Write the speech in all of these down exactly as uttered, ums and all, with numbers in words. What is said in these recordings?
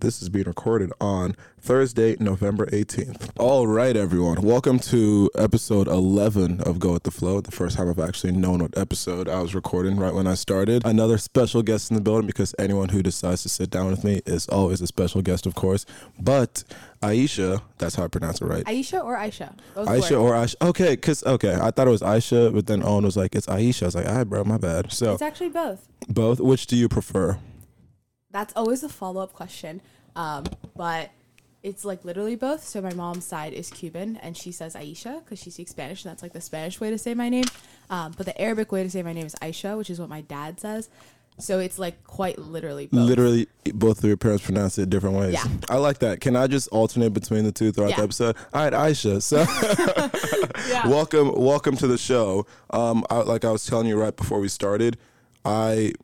This is being recorded on Thursday, November eighteenth. All right, everyone. Welcome to episode eleven of Go with the Flo. The first time I've actually known what episode I was recording right when I started. Another special guest in the building, because anyone who decides to sit down with me is always a special guest, of course. But Aisha, that's how I pronounce it, right? Aisha or Aisha? Those Aisha words. or Aisha. Okay, because, okay, I thought it was Aisha, but then Owen was like, it's Aisha. I was like, all right, bro, my bad. So it's actually both. Both? Which do you prefer? That's always a follow-up question, um, but it's like literally both. So my mom's side is Cuban, and she says Aisha because she speaks Spanish, and that's like the Spanish way to say my name. Um, but the Arabic way to say my name is Aisha, which is what my dad says. So it's like quite literally both. Literally, both of your parents pronounce it different ways. Yeah. I like that. Can I just alternate between the two throughout yeah. the episode? All right, Aisha. So yeah. welcome welcome to the show. Um, I, like I was telling you right before we started, I...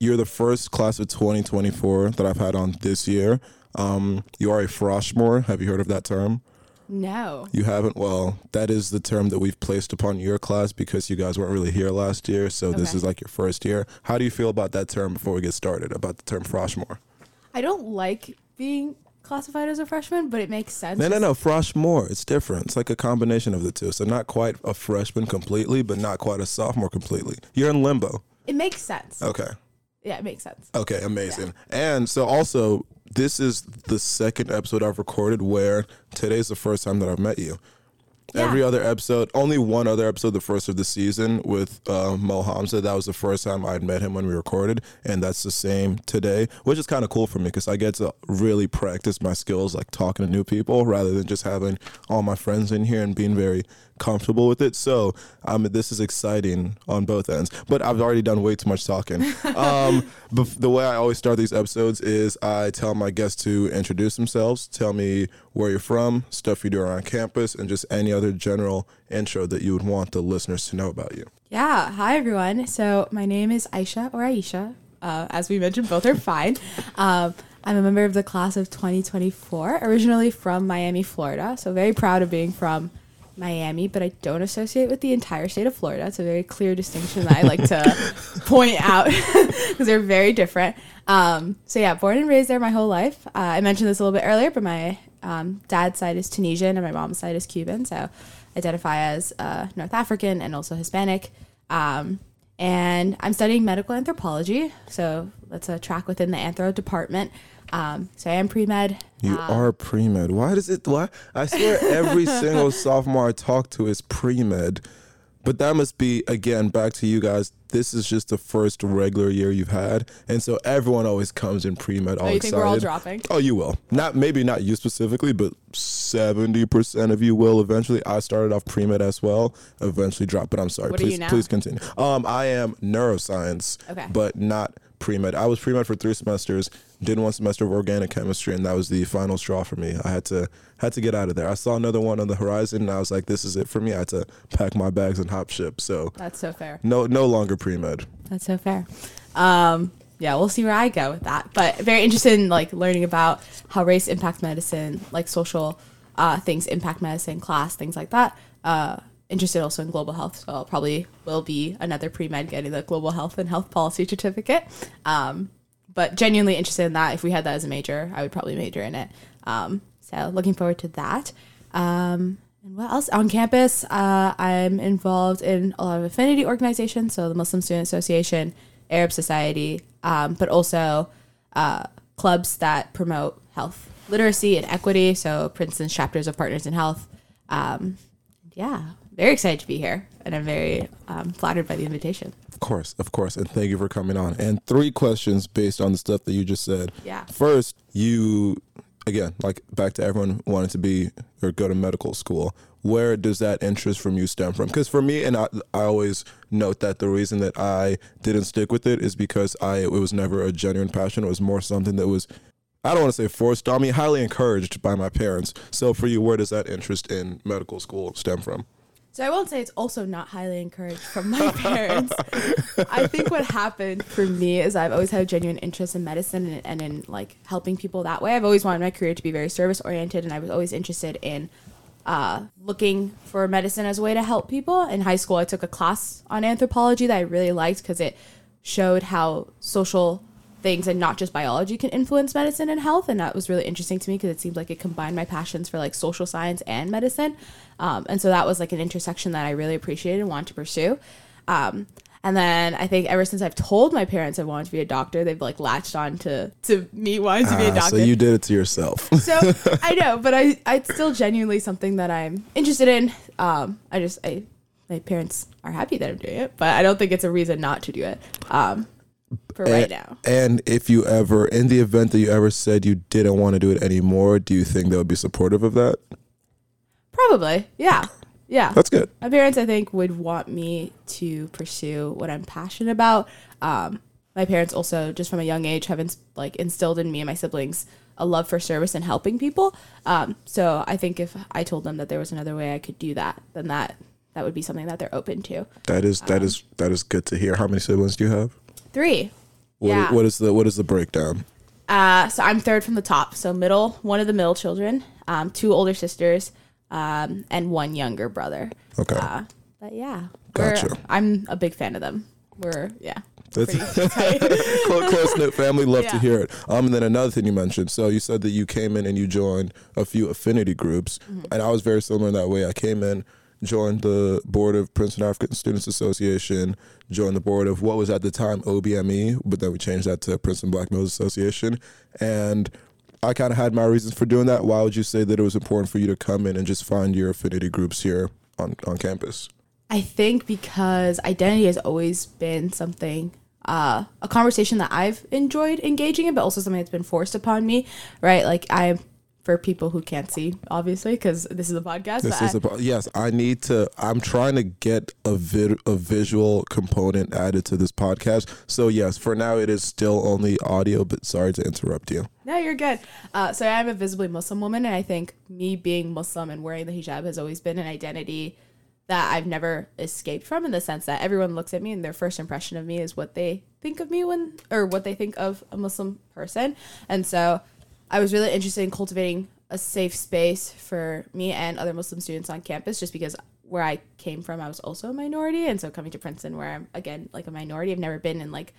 You're the first class of twenty twenty-four that I've had on this year. Um, you are a Froshmore. Have you heard of that term? No. You haven't? Well, that is the term that we've placed upon your class because you guys weren't really here last year. So okay. This is like your first year. How do you feel about that term before we get started, about the term Froshmore? I don't like being classified as a freshman, but it makes sense. No, no, no. Froshmore. It's different. It's like a combination of the two. So not quite a freshman completely, but not quite a sophomore completely. You're in limbo. It makes sense. Okay. Yeah, it makes sense. Okay, amazing. Yeah. And so also, this is the second episode I've recorded where today's the first time that I've met you. Yeah. Every other episode, only one other episode, the first of the season with uh, Mohammed, that was the first time I'd met him when we recorded. And that's the same today, which is kind of cool for me because I get to really practice my skills, like talking to new people rather than just having all my friends in here and being very comfortable with it. So um, this is exciting on both ends, but I've already done way too much talking. um, bef- the way I always start these episodes is I tell my guests to introduce themselves, tell me where you're from, stuff you do around campus, and just any other general intro that you would want the listeners to know about you. Yeah. Hi, everyone. So my name is Aisha or Aisha. Uh, as we mentioned, both are fine. Um, I'm a member of the class of twenty twenty-four, originally from Miami, Florida. So very proud of being from Miami, but I don't associate with the entire state of Florida. It's a very clear distinction that I like to point out because they're very different. Um, so yeah, born and raised there my whole life. Uh, I mentioned this a little bit earlier, but my um, dad's side is Tunisian and my mom's side is Cuban. So I identify as uh, North African and also Hispanic. Um, and I'm studying medical anthropology. So that's a track within the anthro department. Um, so I am pre-med. You um, are pre-med. Why does it, why? I swear every single sophomore I talk to is pre-med. But that must be, again, back to you guys. This is just the first regular year you've had. And so everyone always comes in pre-med all excited. Oh, you think we're all dropping? Oh, you will. Not maybe not you specifically, but seventy percent of you will eventually. I started off pre-med as well, eventually dropped, but I'm sorry. What please, are you now? Please continue. Um, I am neuroscience, okay. But not pre-med. I was pre-med for three semesters, did one semester of organic chemistry, and that was the final straw for me. I had to had to get out of there. I saw another one on the horizon, and I was like, this is it for me. I had to pack my bags and hop ship. So that's so fair. No, no longer pre-med. That's so fair. Um, yeah, we'll see where I go with that. But very interested in like learning about how race impacts medicine, like social uh, things impact medicine, class, things like that. Uh, interested also in global health, so I'll probably will be another pre-med getting the global health and health policy certificate. Um, but genuinely interested in that. If we had that as a major, I would probably major in it. Um, so looking forward to that. Um, and what else? On campus, uh, I'm involved in a lot of affinity organizations, so the Muslim Student Association, Arab Society, um, but also uh, clubs that promote health literacy and equity, so Princeton's chapters of Partners in Health. Um, yeah. Very excited to be here, and I'm very um, flattered by the invitation. Of course, of course, and thank you for coming on. And three questions based on the stuff that you just said. Yeah. First, you, again, like back to everyone wanting to be or go to medical school. Where does that interest from you stem from? Because for me, and I, I always note that the reason that I didn't stick with it is because I it was never a genuine passion. It was more something that was, I don't want to say forced on me, highly encouraged by my parents. So for you, where does that interest in medical school stem from? So I won't say it's also not highly encouraged from my parents. I think what happened for me is I've always had a genuine interest in medicine and, and in like helping people that way. I've always wanted my career to be very service oriented, and I was always interested in uh, looking for medicine as a way to help people. In high school, I took a class on anthropology that I really liked because it showed how social things and not just biology can influence medicine and health. And that was really interesting to me because it seemed like it combined my passions for like social science and medicine. Um, and so that was like an intersection that I really appreciated and wanted to pursue. Um, and then I think ever since I've told my parents I wanted to be a doctor, they've like latched on to, to me wanting to be a doctor. So you did it to yourself. So I know, but I, it's still genuinely something that I'm interested in. Um, I just, I, my parents are happy that I'm doing it, but I don't think it's a reason not to do it. Um, for and, right now. And if you ever, in the event that you ever said you didn't want to do it anymore, do you think they would be supportive of that? Probably. Yeah. Yeah. That's good. My parents, I think, would want me to pursue what I'm passionate about. Um, my parents also, just from a young age, have ins- like instilled in me and my siblings a love for service and helping people. Um, so I think if I told them that there was another way I could do that, then that, that would be something that they're open to. That is, that um, is, that is good to hear. How many siblings do you have? Three. What, yeah. What is the, what is the breakdown? Uh, so I'm third from the top. So middle, one of the middle children, um, two older sisters, um, and one younger brother. Okay. Uh, but yeah. Gotcha. I'm a big fan of them. We're, yeah. That's close, close-knit family. Love yeah. to hear it. Um, and then another thing you mentioned. So you said that you came in and you joined a few affinity groups. Mm-hmm. And I was very similar in that way. I came in, joined the board of Princeton African Students Association, joined the board of what was at the time O B M E, but then we changed that to Princeton Black Males Association. And I kind of had my reasons for doing that. Why would you say that it was important for you to come in and just find your affinity groups here on, on campus? I think because identity has always been something, uh, a conversation that I've enjoyed engaging in, but also something that's been forced upon me, right? Like I'm For people who can't see, obviously, because this is a podcast. This is a po- yes, I need to, I'm trying to get a, vid- a visual component added to this podcast. So yes, for now it is still only audio, but sorry to interrupt you. No, you're good. Uh, so I'm a visibly Muslim woman, and I think me being Muslim and wearing the hijab has always been an identity that I've never escaped from, in the sense that everyone looks at me and their first impression of me is what they think of me when, or what they think of a Muslim person. And so I was really interested in cultivating a safe space for me and other Muslim students on campus, just because where I came from, I was also a minority. And so coming to Princeton, where I'm, again, like a minority, I've never been in like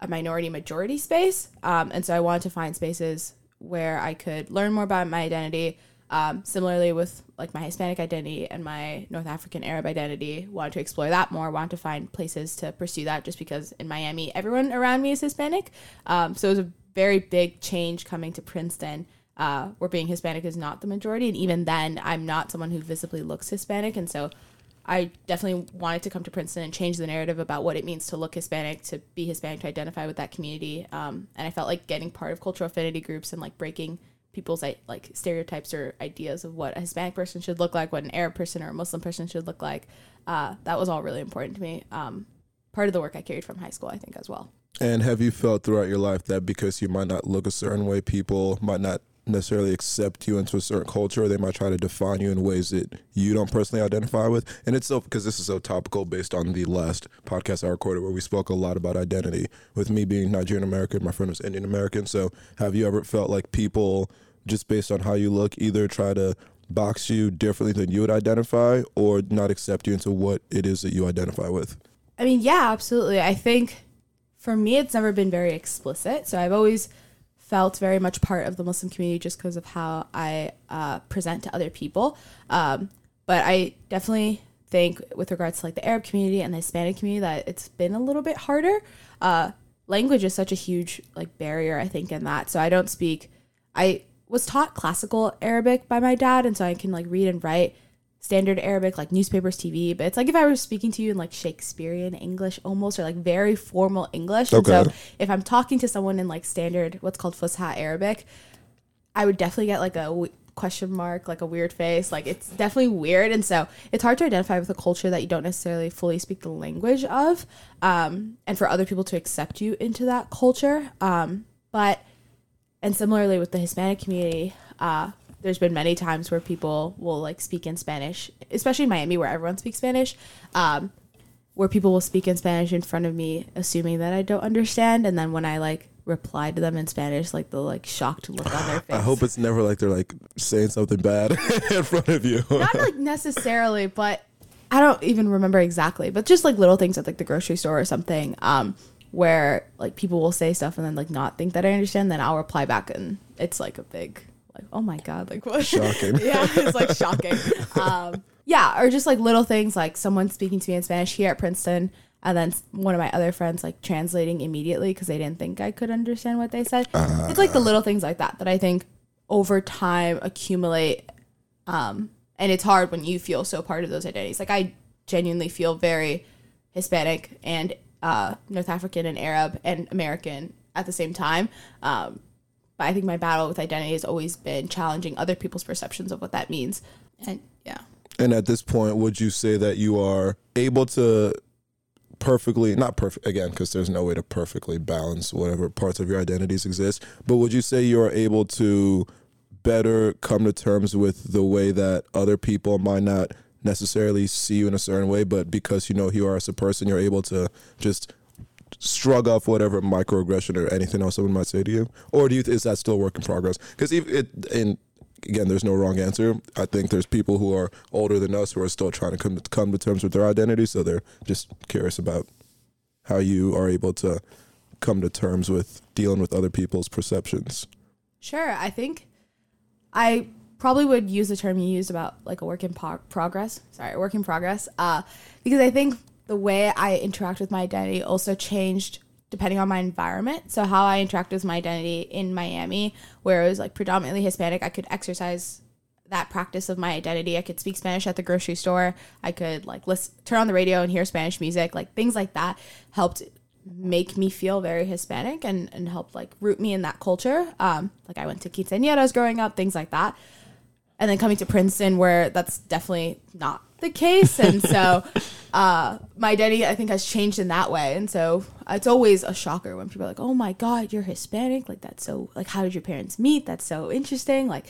a minority majority space. Um, and so I wanted to find spaces where I could learn more about my identity. Um, similarly with like my Hispanic identity and my North African Arab identity, wanted to explore that more, wanted to find places to pursue that, just because in Miami, everyone around me is Hispanic. Um, so it was a very big change coming to Princeton, uh, where being Hispanic is not the majority. And even then, I'm not someone who visibly looks Hispanic. And so I definitely wanted to come to Princeton and change the narrative about what it means to look Hispanic, to be Hispanic, to identify with that community. Um, and I felt like getting part of cultural affinity groups and like breaking people's like stereotypes or ideas of what a Hispanic person should look like, what an Arab person or a Muslim person should look like. Uh, that was all really important to me. Um, part of the work I carried from high school, I think, as well. And have you felt throughout your life that because you might not look a certain way, people might not necessarily accept you into a certain culture, or they might try to define you in ways that you don't personally identify with? And it's so, because this is so topical based on the last podcast I recorded where we spoke a lot about identity, with me being Nigerian American, my friend was Indian American. So have you ever felt like people, just based on how you look, either try to box you differently than you would identify, or not accept you into what it is that you identify with? I mean, yeah, absolutely. I think for me, it's never been very explicit. So I've always felt very much part of the Muslim community just because of how I uh, present to other people. Um, but I definitely think with regards to like the Arab community and the Hispanic community that it's been a little bit harder. Uh, language is such a huge like barrier, I think, in that. So I don't speak. I was taught classical Arabic by my dad, and so I can like read and write Standard Arabic, like newspapers, T V, but it's like if I were speaking to you in like Shakespearean English almost, or like very formal English. Okay. And so if I'm talking to someone in like standard, what's called Fusha Arabic, I would definitely get like a w- question mark, like a weird face. Like it's definitely weird. And so it's hard to identify with a culture that you don't necessarily fully speak the language of, um, and for other people to accept you into that culture. Um, but, and similarly with the Hispanic community, uh, there's been many times where people will like speak in Spanish, especially in Miami where everyone speaks Spanish, um, where people will speak in Spanish in front of me, assuming that I don't understand. And then when I like reply to them in Spanish, like the like shocked look on their face. I hope it's never like they're like saying something bad in front of you. Not like necessarily, but I don't even remember exactly, but just like little things at like the grocery store or something, um, where like people will say stuff and then like not think that I understand, then I'll reply back and it's like a big like, oh my God, like what? Shocking. Yeah, it's like shocking. Um, yeah, or just like little things like someone speaking to me in Spanish here at Princeton and then one of my other friends like translating immediately because they didn't think I could understand what they said. Uh, it's like the little things like that that I think over time accumulate. Um, and it's hard when you feel so part of those identities. Like I genuinely feel very Hispanic and uh, North African and Arab and American at the same time. Um, but I think my battle with identity has always been challenging other people's perceptions of what that means. And yeah. And at this point, would you say that you are able to perfectly, not perfect, again, because there's no way to perfectly balance whatever parts of your identities exist, but would you say you're able to better come to terms with the way that other people might not necessarily see you in a certain way, but because you know who you are as a person, you're able to just shrug off whatever microaggression or anything else someone might say to you? Or do you th- is that still a work in progress? Because if it, in again, there's no wrong answer. I think there's people who are older than us who are still trying to come to, come to terms with their identity, so they're just curious about how you are able to come to terms with dealing with other people's perceptions. Sure. I think I probably would use the term you used about like a work in po- progress. Sorry, a work in progress. Uh, because I think the way I interact with my identity also changed depending on my environment. So how I interact with my identity in Miami, where it was like predominantly Hispanic, I could exercise that practice of my identity. I could speak Spanish at the grocery store. I could like listen, turn on the radio and hear Spanish music. Like things like that helped make me feel very Hispanic and, and helped like root me in that culture. Um, like I went to quinceañeras growing up, things like that. And then coming to Princeton where that's definitely not the case. And so uh, my identity, I think, has changed in that way. And so it's always a shocker when people are like, oh, my God, you're Hispanic. Like, that's so like, how did your parents meet? That's so interesting. Like,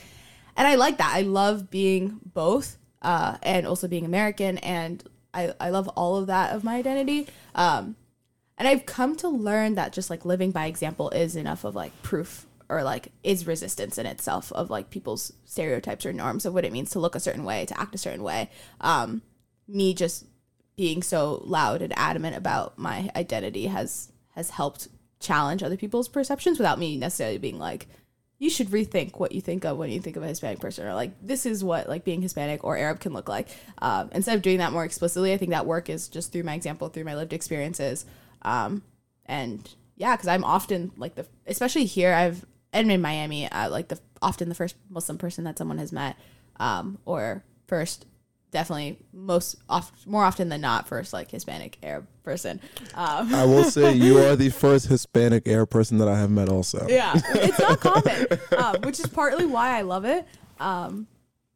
and I like that. I love being both uh, and also being American. And I, I love all of that of my identity. Um, and I've come to learn that just like living by example is enough of like proof or like is resistance in itself of like people's stereotypes or norms of what it means to look a certain way, to act a certain way. Um, me just being so loud and adamant about my identity has, has helped challenge other people's perceptions without me necessarily being like, you should rethink what you think of when you think of a Hispanic person, or like, this is what like being Hispanic or Arab can look like. Um, instead of doing that more explicitly, I think that work is just through my example, through my lived experiences. Um, and yeah, cause I'm often like the, especially here I've, and in Miami, uh, like the often the first Muslim person that someone has met, um, or first, definitely most oft, more often than not, first like Hispanic Arab person. Um. I will say you are the first Hispanic Arab person that I have met. Also, yeah, it's not common, um, which is partly why I love it. Um,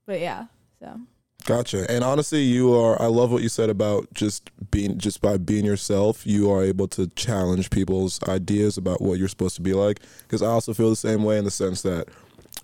but yeah, so. Gotcha. And honestly, you are, I love what you said about just being, just by being yourself, you are able to challenge people's ideas about what you're supposed to be like. Because I also feel the same way in the sense that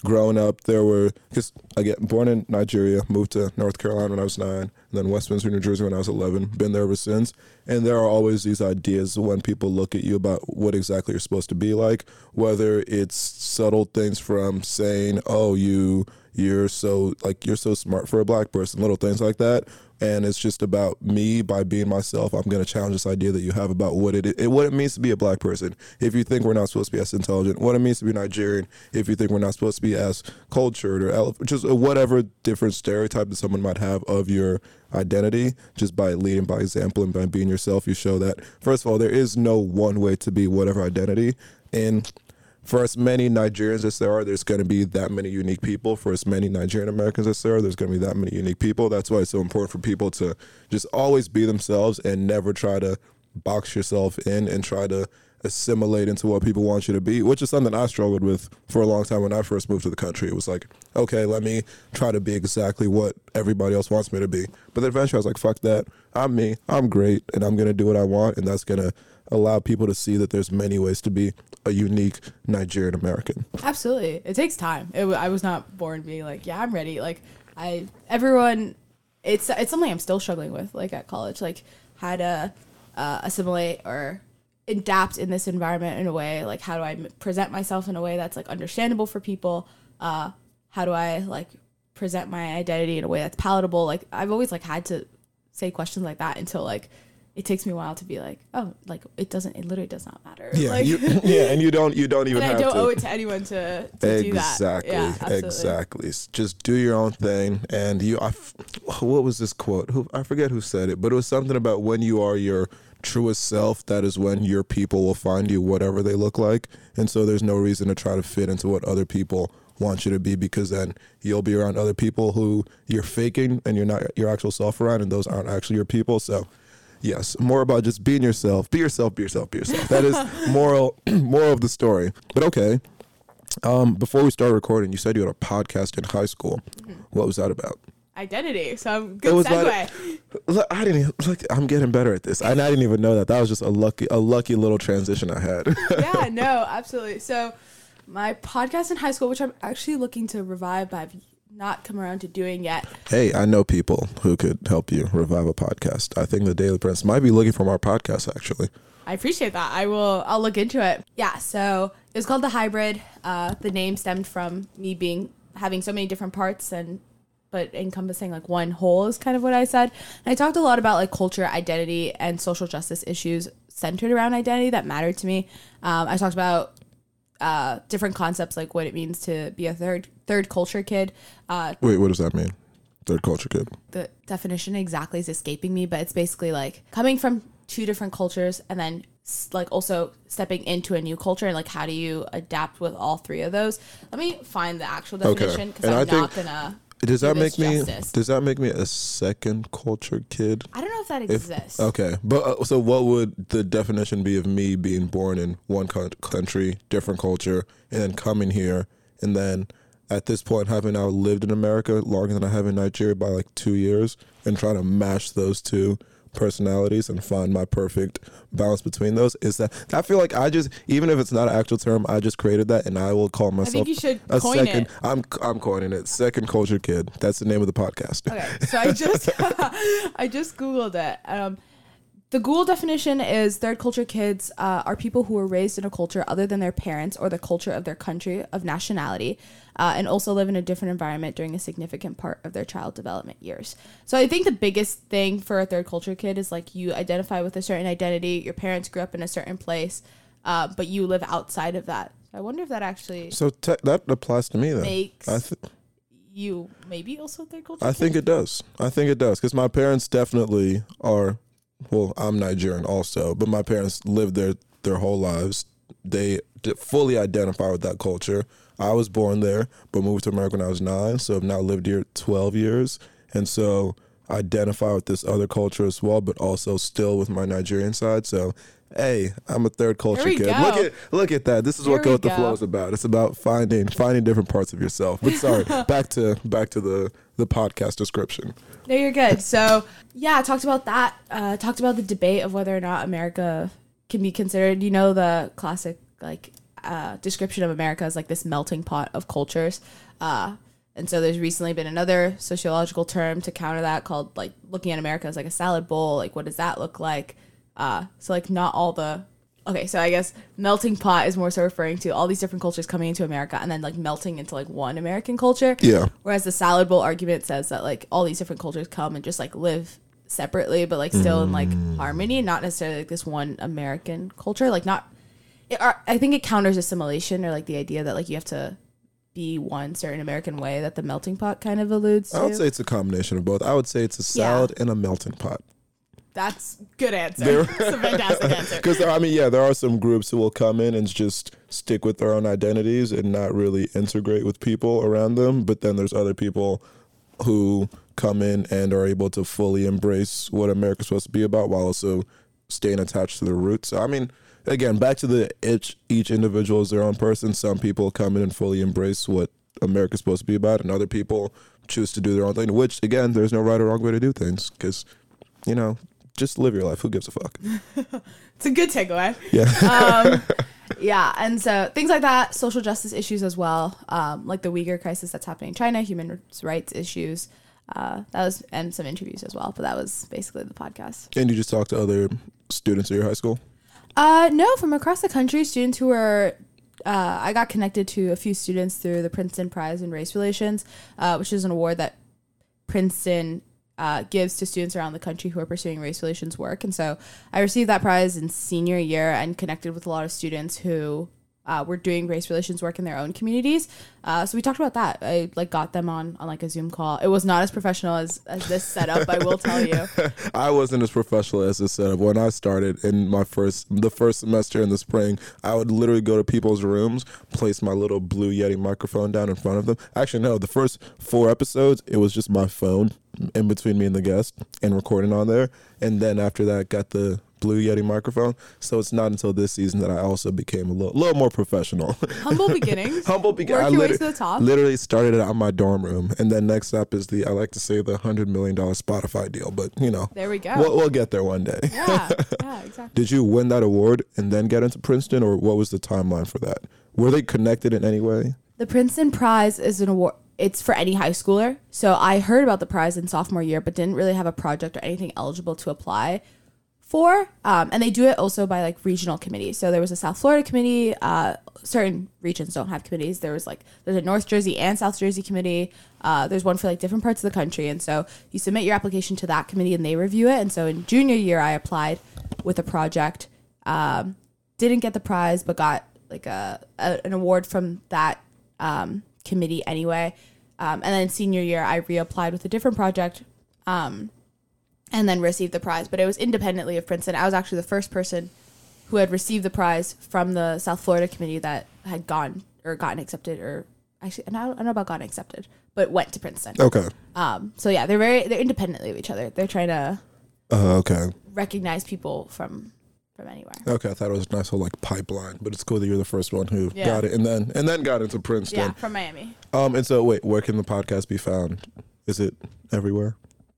growing up, there were, because again, born in Nigeria, moved to North Carolina when I was nine, and then Westminster, New Jersey when I was eleven, been there ever since. And there are always these ideas when people look at you about what exactly you're supposed to be like, whether it's subtle things from saying, oh, you... you're so like you're so smart for a black person, little things like that. And it's just about me by being myself. I'm going to challenge this idea that you have about what it, it what it means to be a black person. If you think we're not supposed to be as intelligent, what it means to be Nigerian. If you think we're not supposed to be as cultured or just whatever different stereotype that someone might have of your identity, just by leading by example and by being yourself, you show that, first of all, there is no one way to be whatever identity. And for as many Nigerians as there are, there's going to be that many unique people. For as many Nigerian Americans as there are, there's going to be that many unique people. That's why it's so important for people to just always be themselves and never try to box yourself in and try to assimilate into what people want you to be, which is something I struggled with for a long time when I first moved to the country. It was like, okay, let me try to be exactly what everybody else wants me to be. But then eventually I was like, fuck that. I'm me. I'm great. And I'm going to do what I want. And that's going to allow people to see that there's many ways to be a unique Nigerian American. Absolutely. It takes time. It, I was not born being like, yeah, I'm ready. Like I, everyone, it's, it's something I'm still struggling with, like at college, like how to uh, assimilate or adapt in this environment in a way, like how do I present myself in a way that's like understandable for people? Uh, how do I like present my identity in a way that's palatable? Like I've always like had to say questions like that until like it takes me a while to be like, oh, like it doesn't, it literally does not matter. Yeah, like, you, yeah, and you don't, you don't even. And have I don't to. owe it to anyone to, to exactly, do that. Yeah, exactly, exactly. Just do your own thing, and you. I, what was this quote? Who I forget who said it, but it was something about when you are your truest self, that is when your people will find you, whatever they look like, and so there's no reason to try to fit into what other people want you to be, because then you'll be around other people who you're faking and you're not your actual self around, and those aren't actually your people. So. Yes, more about just being yourself. Be yourself, be yourself, be yourself. That is moral, moral of the story. But okay, um, before we started recording, you said you had a podcast in high school. Mm-hmm. What was that about? Identity. So I'm good segue. Like, I didn't look. I'm getting better at this. I, I didn't even know that. That was just a lucky, a lucky little transition I had. Yeah. No. Absolutely. So my podcast in high school, which I'm actually looking to revive, but I've not come around to doing yet. Hey, I know people who could help you revive a podcast. I think the Daily Prince might be looking for more podcasts, actually. I appreciate that. I will, I'll look into it. Yeah, so it was called The Hybrid. Uh, the name stemmed from me being, having so many different parts, and but encompassing like one whole is kind of what I said. And I talked a lot about like culture, identity, and social justice issues centered around identity that mattered to me. Um, I talked about Uh, different concepts, like what it means to be a third third culture kid. Uh, Wait, what does that mean? Third culture kid. The definition exactly is escaping me, but it's basically like coming from two different cultures and then like also stepping into a new culture, and like how do you adapt with all three of those? Let me find the actual definition, because okay. I'm I not think, gonna. Does that do make me? Justice. Does that make me a second culture kid? I don't know if that exists. If, okay, but uh, so what would the definition be of me being born in one co- country, different culture, and then coming here, and then at this point having now lived in America longer than I have in Nigeria by like two years, and trying to mash those two personalities and find my perfect balance between those? Is that, I feel like I just, even if it's not an actual term, I just created that, and I will call myself, I think you should a coin second it. I'm I'm coining it, second culture kid. That's the name of the podcast. Okay, so I just I just googled it. Um the Google definition is third culture kids uh, are people who were raised in a culture other than their parents or the culture of their country of nationality, uh, and also live in a different environment during a significant part of their child development years. So I think the biggest thing for a third culture kid is like you identify with a certain identity. Your parents grew up in a certain place, uh, but you live outside of that. I wonder if that actually so te- that applies to me though. Makes I th- you maybe also third culture. I kid? think it does. I think it does because my parents definitely are. Well, I'm Nigerian also, but my parents lived there their whole lives. They fully identify with that culture. I was born there, but moved to America when I was nine, so I've now lived here twelve years. And so I identify with this other culture as well, but also still with my Nigerian side. So, hey, I'm a third culture kid. Go. Look at look at that. This is there what Go with the Flow is about. It's about finding finding different parts of yourself. But sorry, back to back to the the podcast description. No, you're good. So, yeah, I talked about that. Uh, talked about the debate of whether or not America can be considered, you know, the classic like uh, description of America as like this melting pot of cultures. Uh, and so there's recently been another sociological term to counter that called like looking at America as like a salad bowl. Like, what does that look like? Uh, so like not all the, okay, so I guess melting pot is more so referring to all these different cultures coming into America and then like melting into like one American culture. Yeah. Whereas the salad bowl argument says that like all these different cultures come and just like live separately, but like still mm. in like harmony, not necessarily like this one American culture. Like not, it, or, I think it counters assimilation or like the idea that like you have to be one certain American way that the melting pot kind of alludes to. I would say it's a combination of both. I would say it's a salad yeah. and a melting pot. That's good answer. That's a fantastic answer. Because, I mean, yeah, there are some groups who will come in and just stick with their own identities and not really integrate with people around them. But then there's other people who come in and are able to fully embrace what America's supposed to be about while also staying attached to their roots. So, I mean, again, back to the each, each individual is their own person. Some people come in and fully embrace what America's supposed to be about, and other people choose to do their own thing, which, again, there's no right or wrong way to do things because, you know, just live your life. Who gives a fuck? It's a good takeaway. Yeah. um, yeah. And so things like that, social justice issues as well, um, like the Uyghur crisis that's happening in China, human rights issues. Uh, that was, and some interviews as well, but that was basically the podcast. And you just talked to other students at your high school? Uh, no, from across the country, students who were, uh, I got connected to a few students through the Princeton Prize in Race Relations, uh, which is an award that Princeton uh, gives to students around the country who are pursuing race relations work. And so I received that prize in senior year and connected with a lot of students who uh, were doing race relations work in their own communities. Uh, so we talked about that. I like got them on, on like a Zoom call. It was not as professional as, as this setup, I will tell you. I wasn't as professional as this setup. When I started in my first, the first semester in the spring, I would literally go to people's rooms, place my little Blue Yeti microphone down in front of them. Actually, no, the first four episodes, it was just my phone in between me and the guest and recording on there. And then after that, got the Blue Yeti microphone. So it's not until this season that I also became a little, little more professional. Humble beginnings. Humble beginnings. Work your way to the top. Literally started it out in my dorm room, and then next up is the I like to say the hundred million dollar Spotify deal, but you know, there we go. We'll, we'll get there one day. Yeah, yeah, exactly. Did you win that award and then get into Princeton, or what was the timeline for that? Were they connected in any way? The Princeton Prize is an award. It's for any high schooler. So I heard about the prize in sophomore year, but didn't really have a project or anything eligible to apply for. Um, and they do it also by like regional committees. So there was a South Florida committee. Uh, certain regions don't have committees. There was like, there's a North Jersey and South Jersey committee. Uh, there's one for like different parts of the country. And so you submit your application to that committee and they review it. And so in junior year, I applied with a project, um, didn't get the prize, but got like a, a an award from that um, committee anyway. Um, and then senior year, I reapplied with a different project, um, and then received the prize. But it was independently of Princeton. I was actually the first person who had received the prize from the South Florida committee that had gone or gotten accepted or actually, and I don't know about gotten accepted, but went to Princeton. Okay. Um. So yeah, they're very, they're independently of each other. They're trying to uh, okay. recognize people from, from anywhere. Okay. I thought it was a nice whole like pipeline, but it's cool that you're the first one who yeah. got it. And then, and then got into Princeton. Yeah, from Miami. Um. And so wait, where can the podcast be found? Is it everywhere?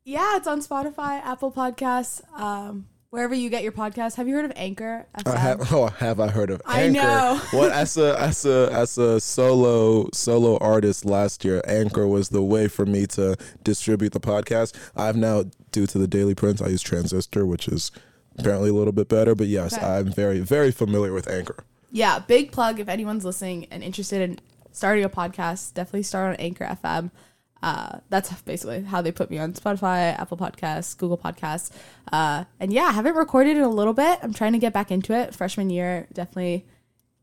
Yeah, it's on Spotify, Apple Podcasts, um, wherever you get your podcasts. Have you heard of Anchor F M? I have, oh, have I heard of Anchor? I know. Well, as a as a as a solo solo artist last year, Anchor was the way for me to distribute the podcast. I've now, due to the Daily Prince, I use Transistor, which is apparently a little bit better. But yes, okay. I'm very very familiar with Anchor. Yeah, big plug if anyone's listening and interested in starting a podcast, definitely start on Anchor F M. Uh, that's basically how they put me on Spotify, Apple Podcasts, Google Podcasts. Uh, and yeah, I haven't recorded in a little bit. I'm trying to get back into it. Freshman year definitely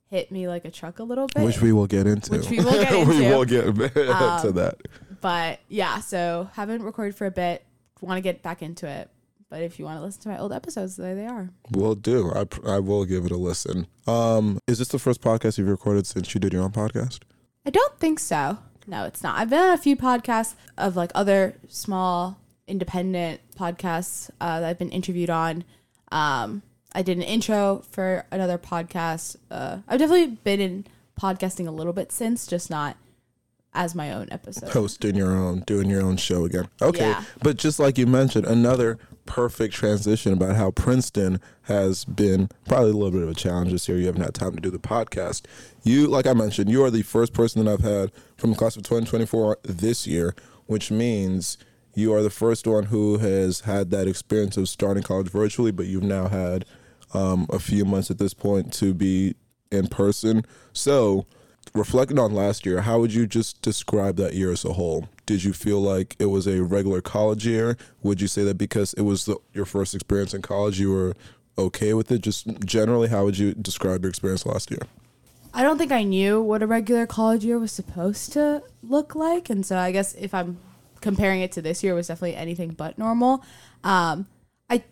hit me like a truck a little bit. Which we will get into. Which we will get into. we will get um, to that. But yeah, so haven't recorded for a bit. Want to get back into it. But if you want to listen to my old episodes, there they are. Will do. I, I will give it a listen. Um, is this the first podcast you've recorded since you did your own podcast? I don't think so. No, it's not. I've been on a few podcasts of like other small independent podcasts uh, that I've been interviewed on. Um, I did an intro for another podcast. Uh, I've definitely been in podcasting a little bit since, just not as my own episode. Hosting your own, doing your own show again. Okay. Yeah. But just like you mentioned, another perfect transition about how Princeton has been probably a little bit of a challenge this year. You haven't had time to do the podcast. You, like I mentioned, you are the first person that I've had from the class of twenty twenty-four this year, which means you are the first one who has had that experience of starting college virtually, but you've now had um, a few months at this point to be in person. So reflecting on last year, how would you just describe that year as a whole? Did you feel like it was a regular college year? Would you say that because it was the, your first experience in college, you were okay with it? Just generally, how would you describe your experience last year? I don't think I knew what a regular college year was supposed to look like. And so I guess if I'm comparing it to this year, it was definitely anything but normal. Um, I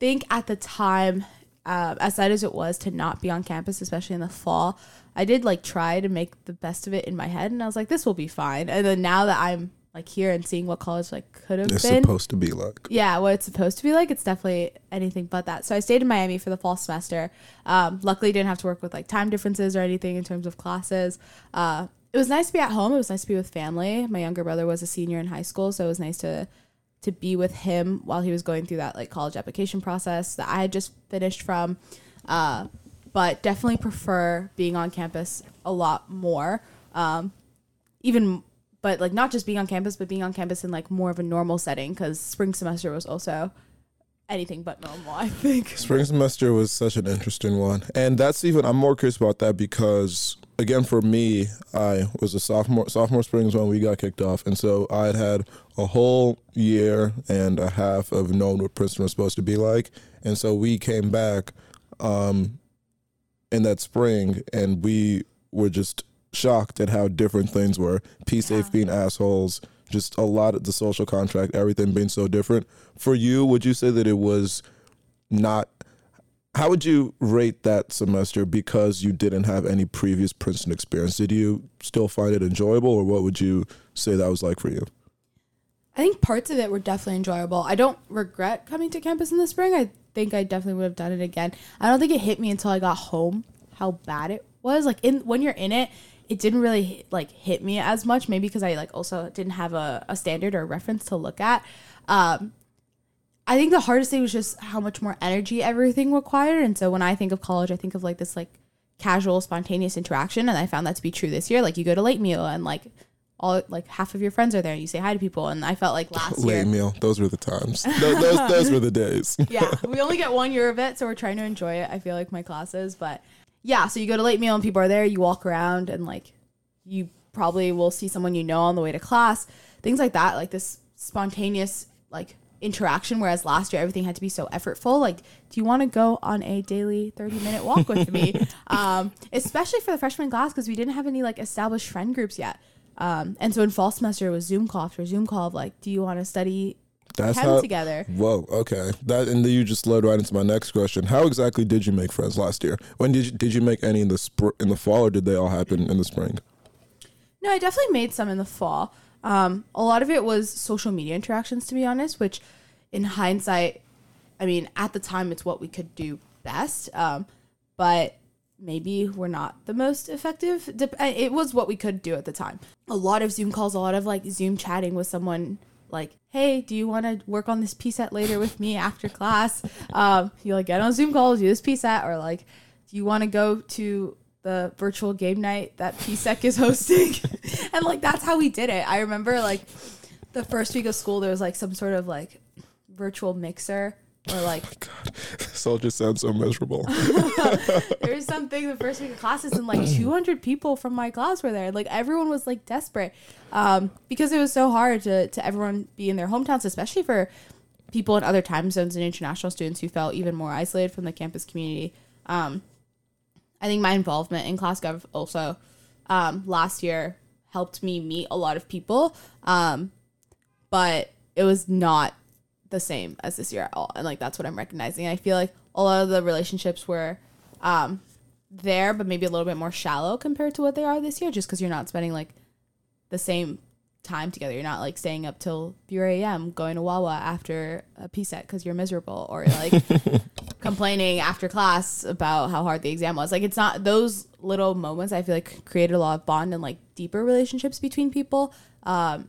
think at the time, uh, as sad as it was to not be on campus, especially in the fall, I did like try to make the best of it in my head, and I was like, "This will be fine." And then now that I'm like here and seeing what college like could have been, it's supposed to be like, yeah, what it's supposed to be like, it's definitely anything but that. So I stayed in Miami for the fall semester. Um, luckily, didn't have to work with like time differences or anything in terms of classes. Uh, it was nice to be at home. It was nice to be with family. My younger brother was a senior in high school, so it was nice to to be with him while he was going through that like college application process that I had just finished from. Uh, But definitely prefer being on campus a lot more. Um, even, but like not just being on campus, but being on campus in like more of a normal setting, because spring semester was also anything but normal, I think. Spring semester was such an interesting one. And that's even, I'm more curious about that because, again, for me, I was a sophomore. Sophomore spring is when we got kicked off. And so I had had a whole year and a half of knowing what Princeton was supposed to be like. And so we came back um, in that spring, and we were just shocked at how different things were. P-Safe yeah. being assholes, just a lot of the social contract, everything being so different. For you, would you say that it was not, how would you rate that semester because you didn't have any previous Princeton experience? Did you still find it enjoyable, or what would you say that was like for you? I think parts of it were definitely enjoyable. I don't regret coming to campus in the spring. I think I definitely would have done it again. I don't think it hit me until I got home how bad it was. Like in when you're in it, it didn't really, like, hit me as much, maybe because I, like, also didn't have a, a standard or a reference to look at. Um, I think the hardest thing was just how much more energy everything required. And so when I think of college, I think of, like, this, like, casual, spontaneous interaction. And I found that to be true this year. Like, you go to late meal and, like, all like half of your friends are there and you say hi to people. And I felt like last late year. Late meal. Those were the times. Those, those, those were the days. Yeah. We only get one year of it, so we're trying to enjoy it, I feel like, my classes. But yeah, so you go to late meal and people are there, you walk around and, like, you probably will see someone you know on the way to class, things like that, like this spontaneous, like, interaction, whereas last year everything had to be so effortful. Like, do you want to go on a daily thirty-minute walk with me? Um, especially for the freshman class because we didn't have any, like, established friend groups yet. Um, and so in fall semester, it was Zoom call after Zoom call of, like, do you want to study That's how, together. Whoa, okay. That, and then you just led right into my next question. How exactly did you make friends last year? When did you, did you make any in the spr- in the fall, or did they all happen in the spring? No, I definitely made some in the fall. Um, a lot of it was social media interactions, to be honest, which in hindsight, I mean, at the time, it's what we could do best. Um, but maybe we're not the most effective. It was what we could do at the time. A lot of Zoom calls, a lot of, like, Zoom chatting with someone, like, hey, do you want to work on this P SAT later with me after class? Um, you, like, get on Zoom calls, do this P SAT, or, like, do you want to go to the virtual game night that P SEC is hosting? And, like, that's how we did it. I remember, like, the first week of school, there was, like, some sort of, like, virtual mixer or, like... Oh, God. This all just sounds so miserable. There was something the first week of classes, and, like, two hundred people from my class were there. Like, everyone was, like, desperate um, because it was so hard to, to everyone be in their hometowns, especially for people in other time zones and international students who felt even more isolated from the campus community. Um, I think my involvement in ClassGov also um, last year helped me meet a lot of people, um, but it was not the same as this year at all. And, like, that's what I'm recognizing. I feel like a lot of the relationships were um, there, but maybe a little bit more shallow compared to what they are this year, just because you're not spending, like, the same time together. You're not, like, staying up till three a.m. going to Wawa after a P SAT because you're miserable, or, like, complaining after class about how hard the exam was. Like, it's not those little moments, I feel like, created a lot of bond and, like, deeper relationships between people. Um,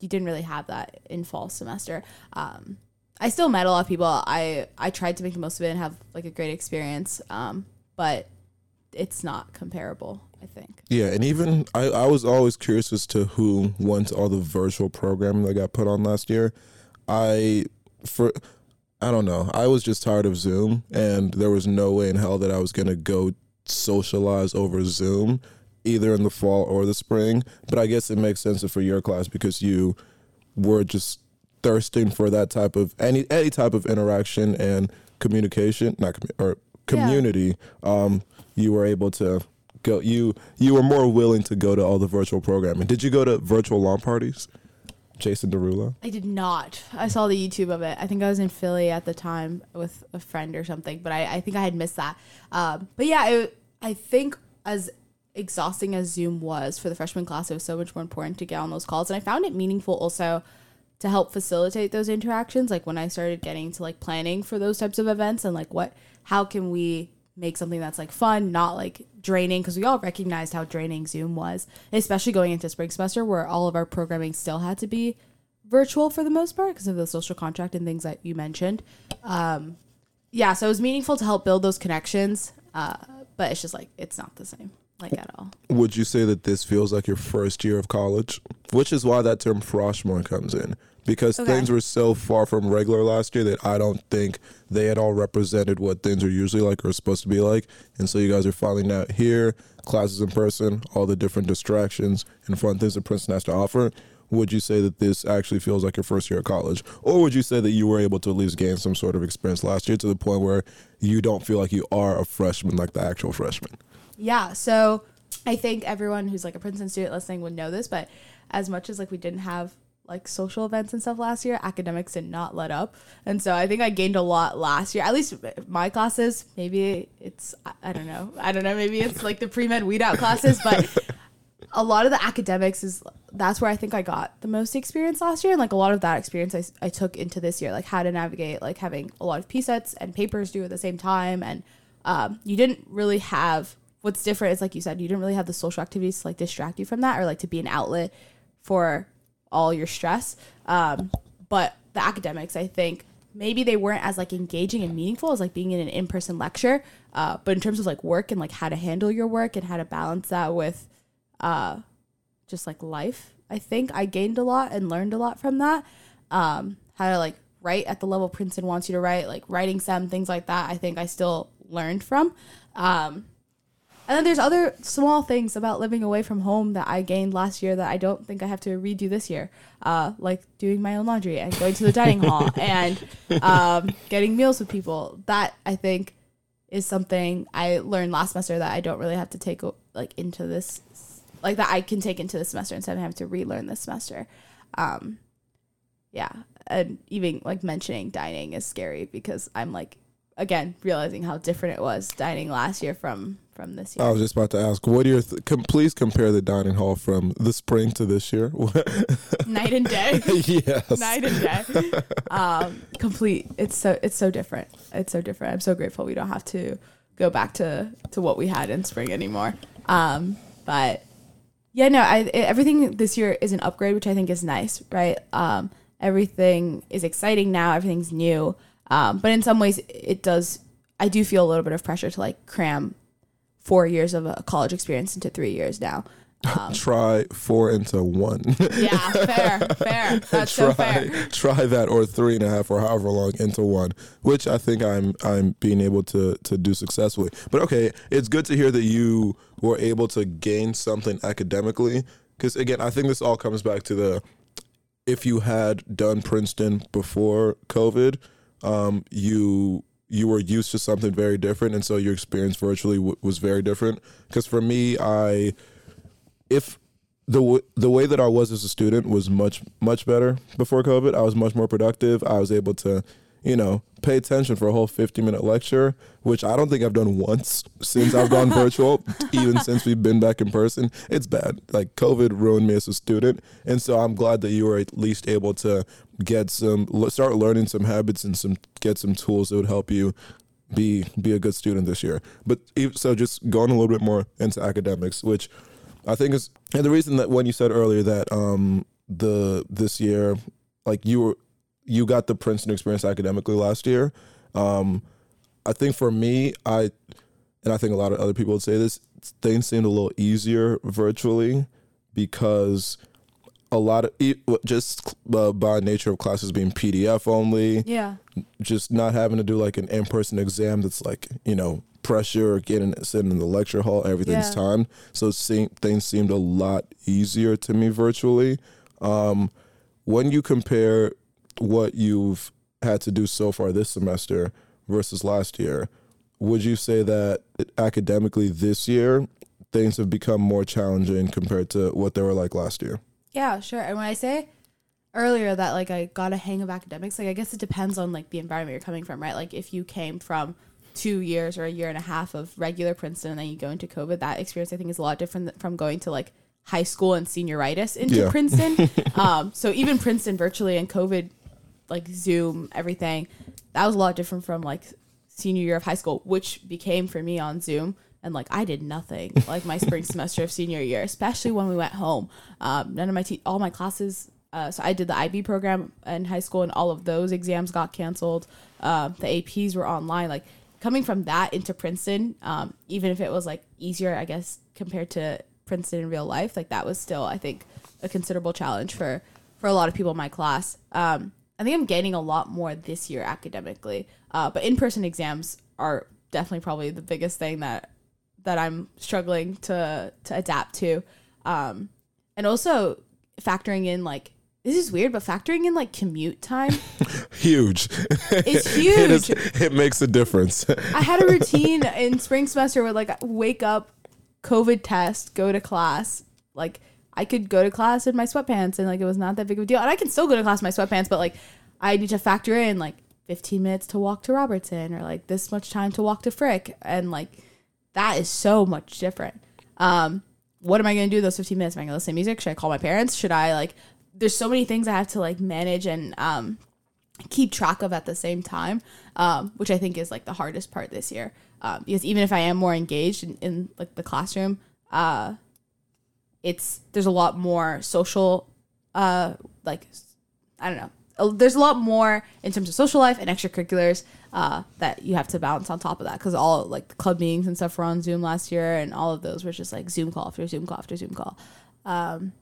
you didn't really have that in fall semester. Um, I still met a lot of people. I, I tried to make the most of it and have, like, a great experience, um, but it's not comparable, I think. Yeah, and even I, I was always curious as to who went to all the virtual programming that got put on last year. I for I don't know. I was just tired of Zoom, and there was no way in hell that I was going to go socialize over Zoom either in the fall or the spring. But I guess it makes sense for your class because you were just thirsting for that type of any any type of interaction and communication, not commu- or community. Yeah. Um, you were able to go, you you were more willing to go to all the virtual programming. Did you go to virtual lawn parties, Jason Derulo? I did not. I saw the YouTube of it. I think I was in Philly at the time with a friend or something, but I, I think I had missed that. Um, but yeah, it, I think as exhausting as Zoom was for the freshman class, it was so much more important to get on those calls. And I found it meaningful also to help facilitate those interactions. Like when I started getting to like planning for those types of events and like what, how can we make something that's like fun, not like draining, because we all recognized how draining Zoom was, especially going into spring semester where all of our programming still had to be virtual for the most part because of the social contract and things that you mentioned. Um, yeah, so it was meaningful to help build those connections, uh, but it's just like it's not the same, like at all. Would you say that this feels like your first year of college which is why that term Froshmore comes in, because okay. things were so far from regular last year that I don't think they at all represented what things are usually like or supposed to be like. And so you guys are finding out here, classes in person, all the different distractions and fun things that Princeton has to offer. Would you say that this actually feels like your first year of college? Or would you say that you were able to at least gain some sort of experience last year to the point where you don't feel like you are a freshman, like the actual freshman? Yeah, so I think everyone who's like a Princeton student listening would know this, but as much as like we didn't have like social events and stuff last year, academics did not let up. And so I think I gained a lot last year, at least my classes. Maybe it's, I don't know. I don't know. Maybe it's like the pre-med weed out classes, but a lot of the academics is, that's where I think I got the most experience last year. And like a lot of that experience I, I took into this year, like how to navigate, like having a lot of P SATs and papers due at the same time. And um, you didn't really have, what's different is like you said, you didn't really have the social activities to like distract you from that or like to be an outlet for all your stress. Um, but the academics, I think maybe they weren't as like engaging and meaningful as like being in an in-person lecture. Uh, but in terms of like work and like how to handle your work and how to balance that with, uh, just like life, I think I gained a lot and learned a lot from that. Um, how to like write at the level Princeton wants you to write, like writing some things like that. I think I still learned from, um, and then there's other small things about living away from home that I gained last year that I don't think I have to redo this year, uh, like doing my own laundry and going to the dining hall and um, getting meals with people. That, I think, is something I learned last semester that I don't really have to take like into this, like that I can take into this semester instead of having to relearn this semester. Um, yeah, and even like mentioning dining is scary because I'm like, again, realizing how different it was dining last year from from this year. I was just about to ask, what are your th- com- please compare the dining hall from the spring to this year. Night and day. Yes. Night and day. Um, complete. It's so it's so different. It's so different. I'm so grateful we don't have to go back to, to what we had in spring anymore. Um, but yeah, no, I, it, everything this year is an upgrade, which I think is nice, right? Um, everything is exciting now. Everything's new. Um, but in some ways, it does. I do feel a little bit of pressure to like cram four years of a college experience into three years now. Um, try four into one. Yeah, fair, fair. That's try, so fair. Try that, or three and a half, or however long into one, which I think I'm I'm being able to to do successfully. But okay, it's good to hear that you were able to gain something academically, because again, I think this all comes back to the if you had done Princeton before COVID. Um, you you were used to something very different, and so your experience virtually w- was very different. Because for me, I if the w- the way that I was as a student was much much better before COVID. I was much more productive. I was able to, you know, pay attention for a whole fifty minute lecture, which I don't think I've done once since I've gone virtual, even since we've been back in person. It's bad. Like COVID ruined me as a student. And so I'm glad that you were at least able to get some, start learning some habits and some, get some tools that would help you be, be a good student this year. But so just going a little bit more into academics, which I think is, and the reason that when you said earlier that um, the, this year, like you were, you got the Princeton experience academically last year. Um, I think for me, I, and I think a lot of other people would say this, things seemed a little easier virtually because a lot of, just uh, by nature of classes being P D F only, yeah, just not having to do like an in-person exam that's like, you know, pressure, getting sitting in the lecture hall, everything's yeah. timed. So seeing, things seemed a lot easier to me virtually. Um, when you compare what you've had to do so far this semester versus last year, would you say that academically this year, things have become more challenging compared to what they were like last year? Yeah, sure. And when I say earlier that like I got a hang of academics, like I guess it depends on like the environment you're coming from, right? Like if you came from two years or a year and a half of regular Princeton and then you go into COVID, that experience I think is a lot different from going to like high school and senioritis into yeah. Princeton. um, so even Princeton virtually and COVID like Zoom, everything. That was a lot different from like senior year of high school, which became for me on Zoom. And like, I did nothing like my spring semester of senior year, especially when we went home. Um, none of my, te- all my classes. Uh, so I did the I B program in high school and all of those exams got canceled. Uh, the A Ps were online, like coming from that into Princeton. Um, even if it was like easier, I guess, compared to Princeton in real life, like that was still, I think, a considerable challenge for, for a lot of people in my class. Um, I think I'm gaining a lot more this year academically, uh, but in-person exams are definitely probably the biggest thing that that I'm struggling to to adapt to. Um, and also factoring in, like, this is weird, but factoring in, like, commute time. Huge. It's huge. It, is, it makes a difference. I had a routine in spring semester where, like, wake up, COVID test, go to class. Like, I could go to class in my sweatpants, and, like, it was not that big of a deal. And I can still go to class in my sweatpants, but, like, I need to factor in, like, fifteen minutes to walk to Robertson, or, like, this much time to walk to Frick. And, like, that is so much different. Um, what am I going to do those fifteen minutes? Am I going to listen to music? Should I call my parents? Should I, like... There's so many things I have to, like, manage and um, keep track of at the same time, um, which I think is, like, the hardest part this year. Um, because even if I am more engaged in, in like, the classroom, uh, it's there's a lot more social, uh, like, I don't know. There's a lot more in terms of social life and extracurriculars uh, that you have to balance on top of that. Because all, like, the club meetings and stuff were on Zoom last year, and all of those were just, like, Zoom call after Zoom call after Zoom call. Um,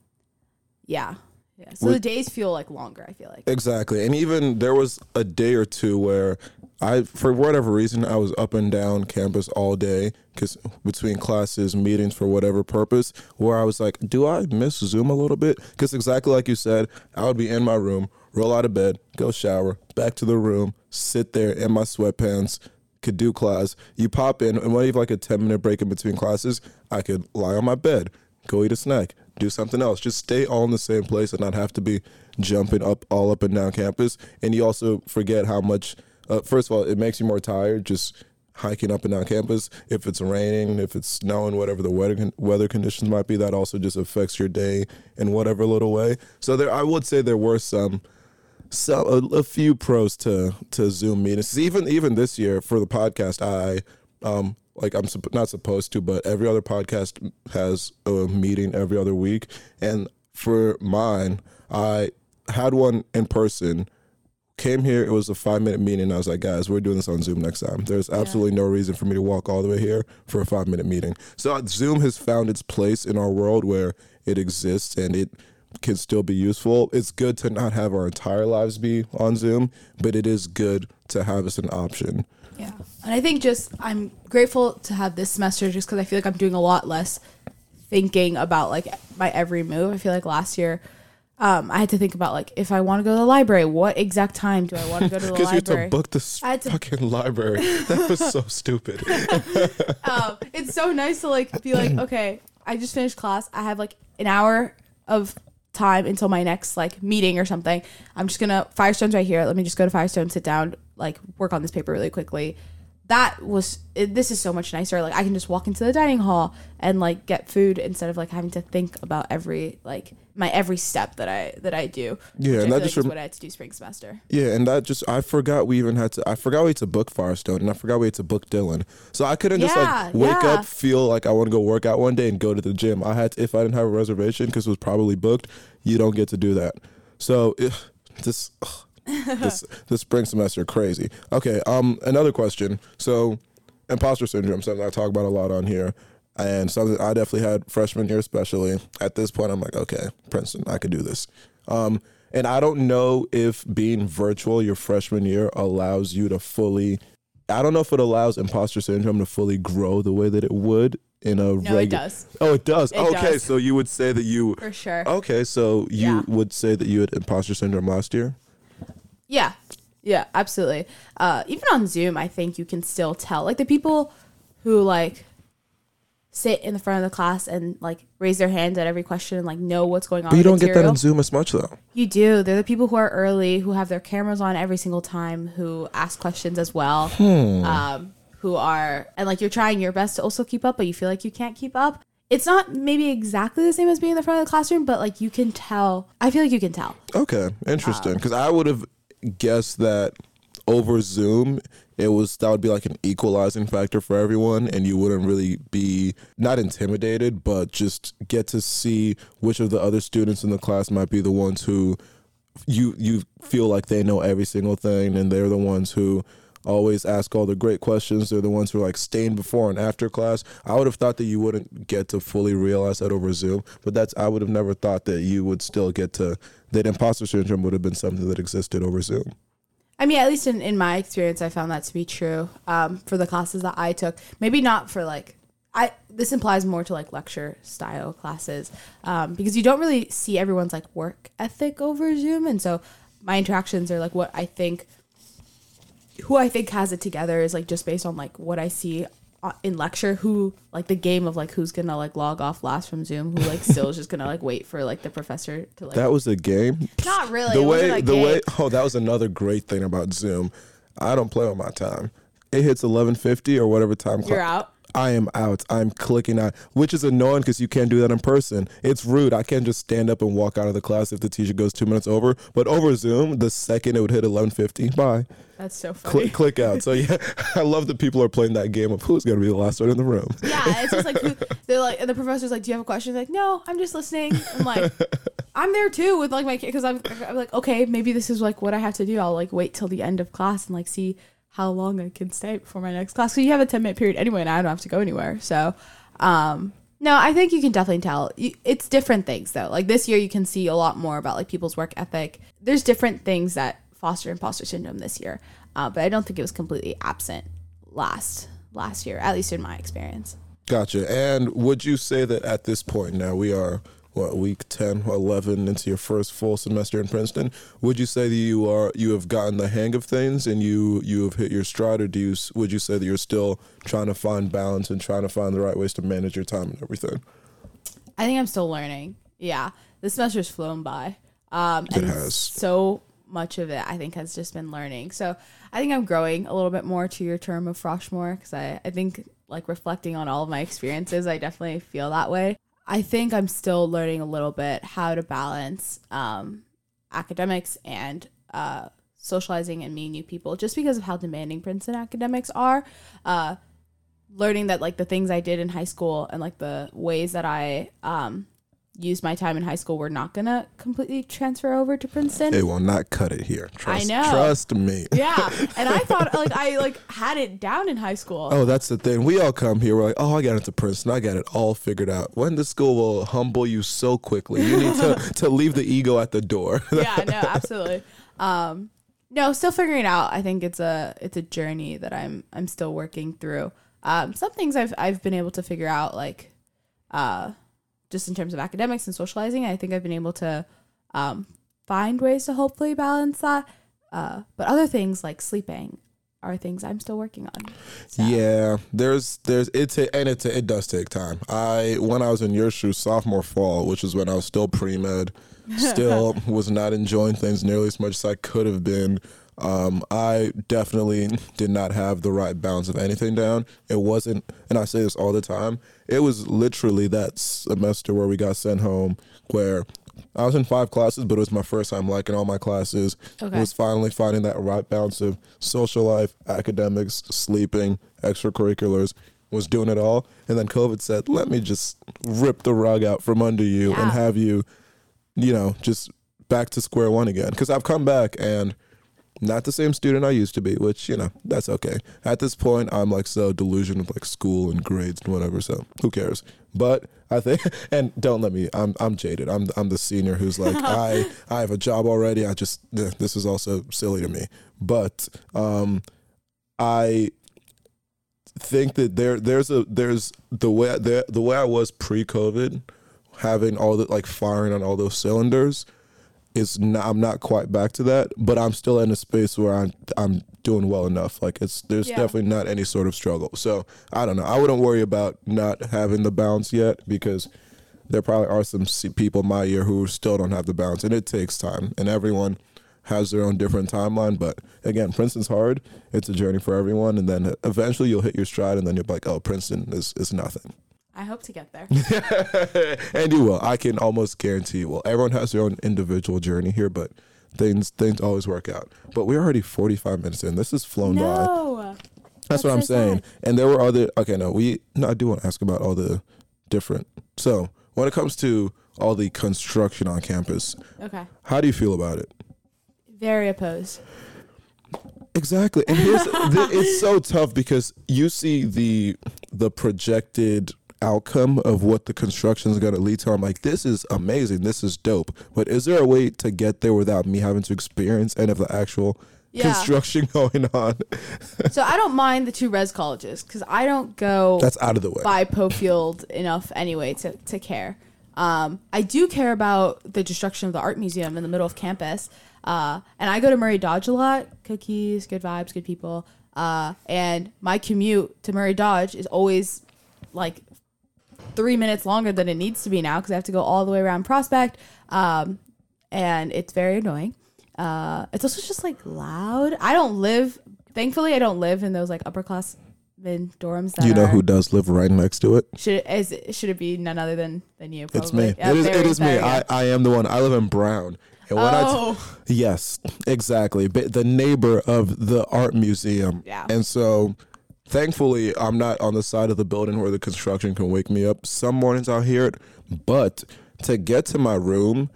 yeah. Yeah, so the days feel like longer, I feel like. Exactly. And even there was a day or two where I, for whatever reason, I was up and down campus all day because between classes, meetings for whatever purpose, where I was like, do I miss Zoom a little bit? Because exactly like you said, I would be in my room, roll out of bed, go shower, back to the room, sit there in my sweatpants, could do class. You pop in, and when you have like a ten-minute break in between classes, I could lie on my bed, go eat a snack, do something else. Just stay all in the same place and not have to be jumping up all up and down campus. And you also forget how much, uh, first of all, it makes you more tired just hiking up and down campus. If it's raining, if it's snowing, whatever the weather con- weather conditions might be, that also just affects your day in whatever little way. So there, I would say there were some, some a, a few pros to, to Zoom meetings. Even, even this year for the podcast, I... um. Like, I'm supp- not supposed to, but every other podcast has a meeting every other week. And for mine, I had one in person, came here. It was a five-minute meeting. And I was like, guys, we're doing this on Zoom next time. There's absolutely yeah. no reason for me to walk all the way here for a five-minute meeting. So Zoom has found its place in our world where it exists and it can still be useful. It's good to not have our entire lives be on Zoom, but it is good to have as an option. Yeah. And I think just I'm grateful to have this semester just because I feel like I'm doing a lot less thinking about, like, my every move. I feel like last year um, I had to think about, like, if I want to go to the library, what exact time do I want to go to the library? Because you had to book this to... fucking library. That was so stupid. um, it's so nice to, like, be like, okay, I just finished class. I have, like, an hour of time until my next, like, meeting or something. I'm just going to, Firestone's right here. Let me just go to Firestone, sit down, like, work on this paper really quickly. That was, it, this is so much nicer. Like, I can just walk into the dining hall and, like, get food instead of, like, having to think about every, like, my every step that I, that I do. Yeah. And I that like just rem- is what I had to do spring semester. Yeah. And that just, I forgot we even had to, I forgot we had to book Firestone and I forgot we had to book Dylan. So I couldn't yeah, just like wake yeah. up, feel like I want to go work out one day and go to the gym. I had to, if I didn't have a reservation, because it was probably booked, you don't get to do that. So it, just, ugh. this, this spring semester crazy. Okay, um another question. So imposter syndrome, something I talk about a lot on here, and something I definitely had freshman year especially. At this point I'm like, okay, Princeton, I could do this. Um and I don't know if being virtual your freshman year allows you to fully, I don't know if it allows imposter syndrome to fully grow the way that it would in a no, regu- it does. Oh, it does. It okay, does. So you would say that you for sure. Okay, so you yeah. would say that you had imposter syndrome last year? Yeah, yeah, absolutely. Uh, even on Zoom, I think you can still tell. Like, the people who, like, sit in the front of the class and, like, raise their hands at every question and, like, know what's going on. But you don't get that on Zoom as much, though. You do. They're the people who are early, who have their cameras on every single time, who ask questions as well, hmm. um, who are – and, like, you're trying your best to also keep up, but you feel like you can't keep up. It's not maybe exactly the same as being in the front of the classroom, but, like, you can tell. I feel like you can tell. Okay, interesting, because um, I would have – guess that over Zoom it was that would be like an equalizing factor for everyone, and you wouldn't really be not intimidated, but just get to see which of the other students in the class might be the ones who you you feel like they know every single thing, and they're the ones who always ask all the great questions. They're the ones who are like staying before and after class. I would have thought that you wouldn't get to fully realize that over Zoom, but that's, I would have never thought that you would still get to, that imposter syndrome would have been something that existed over Zoom. I mean, at least in, in my experience, I found that to be true um, for the classes that I took. Maybe not for like, I this implies more to like lecture style classes um, because you don't really see everyone's like work ethic over Zoom. And so my interactions are like what I think, who I think has it together is like just based on like what I see in lecture, who like the game of like who's gonna like log off last from Zoom, who like still is just gonna like wait for like the professor to like. That was the game? Not really. The way like the game. way oh that was another great thing about Zoom. I don't play with my time. It hits eleven fifty or whatever time. You're cl- out. I am out. I'm clicking out, which is annoying because you can't do that in person. It's rude. I can't just stand up and walk out of the class if the teacher goes two minutes over. But over Zoom, the second it would hit eleven fifty, bye. That's so funny. Click, click out. So yeah, I love that people are playing that game of who's going to be the last one in the room. Yeah, it's just like they're like, and the professor's like, "Do you have a question?" They're like, "No, I'm just listening." I'm like, I'm there too with like my kid because I'm, I'm like, okay, maybe this is like what I have to do. I'll like wait till the end of class and like see how long I can stay before my next class. So you have a ten minute period anyway, and I don't have to go anywhere. So, um, no, I think you can definitely tell. It's different things though. Like this year you can see a lot more about like people's work ethic. There's different things that foster imposter syndrome this year. Uh, but I don't think it was completely absent last, last year, at least in my experience. Gotcha. And would you say that at this point now we are, what, week ten, eleven into your first full semester in Princeton, would you say that you are you have gotten the hang of things and you you have hit your stride, or do you would you say that you're still trying to find balance and trying to find the right ways to manage your time and everything? I think I'm still learning. Yeah, this semester's flown by. Um, and it has. So much of it, I think, has just been learning. So I think I'm growing a little bit more to your term of Froshmore because I, I think, like, reflecting on all of my experiences, I definitely feel that way. I think I'm still learning a little bit how to balance um, academics and uh, socializing and meeting new people just because of how demanding Princeton academics are. Uh, learning that, like, the things I did in high school and, like, the ways that I um, used my time in high school were not going to completely transfer over to Princeton. It will not cut it here. Trust, I know. Trust me. Yeah. And I thought, like, I, like, had it down in high school. Oh, that's the thing. We all come here. We're like, oh, I got into Princeton. I got it all figured out. When the school will humble you so quickly. You need to, to leave the ego at the door. Yeah, no, absolutely. Um, no, still figuring it out. I think it's a it's a journey that I'm I'm still working through. Um, some things I've I've been able to figure out, like, uh, just in terms of academics and socializing, I think I've been able to um, find ways to hopefully balance that. Uh, but other things like sleeping are things I'm still working on. So. Yeah, there's there's it t- and it t- it does take time. I when I was in your shoes sophomore fall, which is when I was still pre-med, still was not enjoying things nearly as much as I could have been. Um, I definitely did not have the right balance of anything down. It wasn't, and I say this all the time, it was literally that semester where we got sent home where I was in five classes, but it was my first time liking all my classes. Okay. It was finally finding that right balance of social life, academics, sleeping, extracurriculars, was doing it all. And then COVID said, let me just rip the rug out from under you yeah. and have you, you know, just back to square one again. Because I've come back and not the same student I used to be, which, you know, that's okay. At this point, I'm, like, so delusional with, like, school and grades and whatever, so who cares? But I think, and don't let me, I'm I'm jaded. I'm I'm the senior who's like, I, I have a job already. I just, this is also silly to me. But um, I think that there there's a, there's the way, the, the way I was pre-COVID, having all the, like, firing on all those cylinders, It's not, I'm not quite back to that, but I'm still in a space where I'm I'm doing well enough. Like it's there's yeah. definitely not any sort of struggle. So I don't know. I wouldn't worry about not having the balance yet because there probably are some people my year who still don't have the balance, and it takes time. And everyone has their own different timeline. But again, Princeton's hard. It's a journey for everyone, and then eventually you'll hit your stride, and then you'll be like, oh, Princeton is is nothing. I hope to get there. And you will. I can almost guarantee you will. Everyone has their own individual journey here, but things things always work out. But we're already forty-five minutes in. This has flown no. by. That's, That's what so I'm saying. Sad. And there were other, okay, no, we, no, I do want to ask about all the different. So when it comes to all the construction on campus, okay, how do you feel about it? Very opposed. Exactly. And here's, the, it's so tough because you see the the projected outcome of what the construction is going to lead to. I'm like, this is amazing. This is dope. But is there a way to get there without me having to experience any of the actual yeah. construction going on? So I don't mind the two res colleges because I don't go that's out of the way by Pofield enough anyway to, to care. Um, I do care about the destruction of the art museum in the middle of campus. Uh, and I go to Murray Dodge a lot. Cookies, good vibes, good people. Uh, and my commute to Murray Dodge is always like three minutes longer than it needs to be now because I have to go all the way around Prospect. Um, and it's very annoying. Uh, it's also just like loud. I don't live, thankfully, I don't live in those like upper class in dorms that you know are, who does live right next to it should is should it be none other than than you probably. It's me yeah, it is, it is me I, I am the one I live in Brown and when oh. I t- yes exactly but the neighbor of the art museum yeah. And so thankfully I'm not on the side of the building where the construction can wake me up. Some mornings I'll hear it, but to get to my room,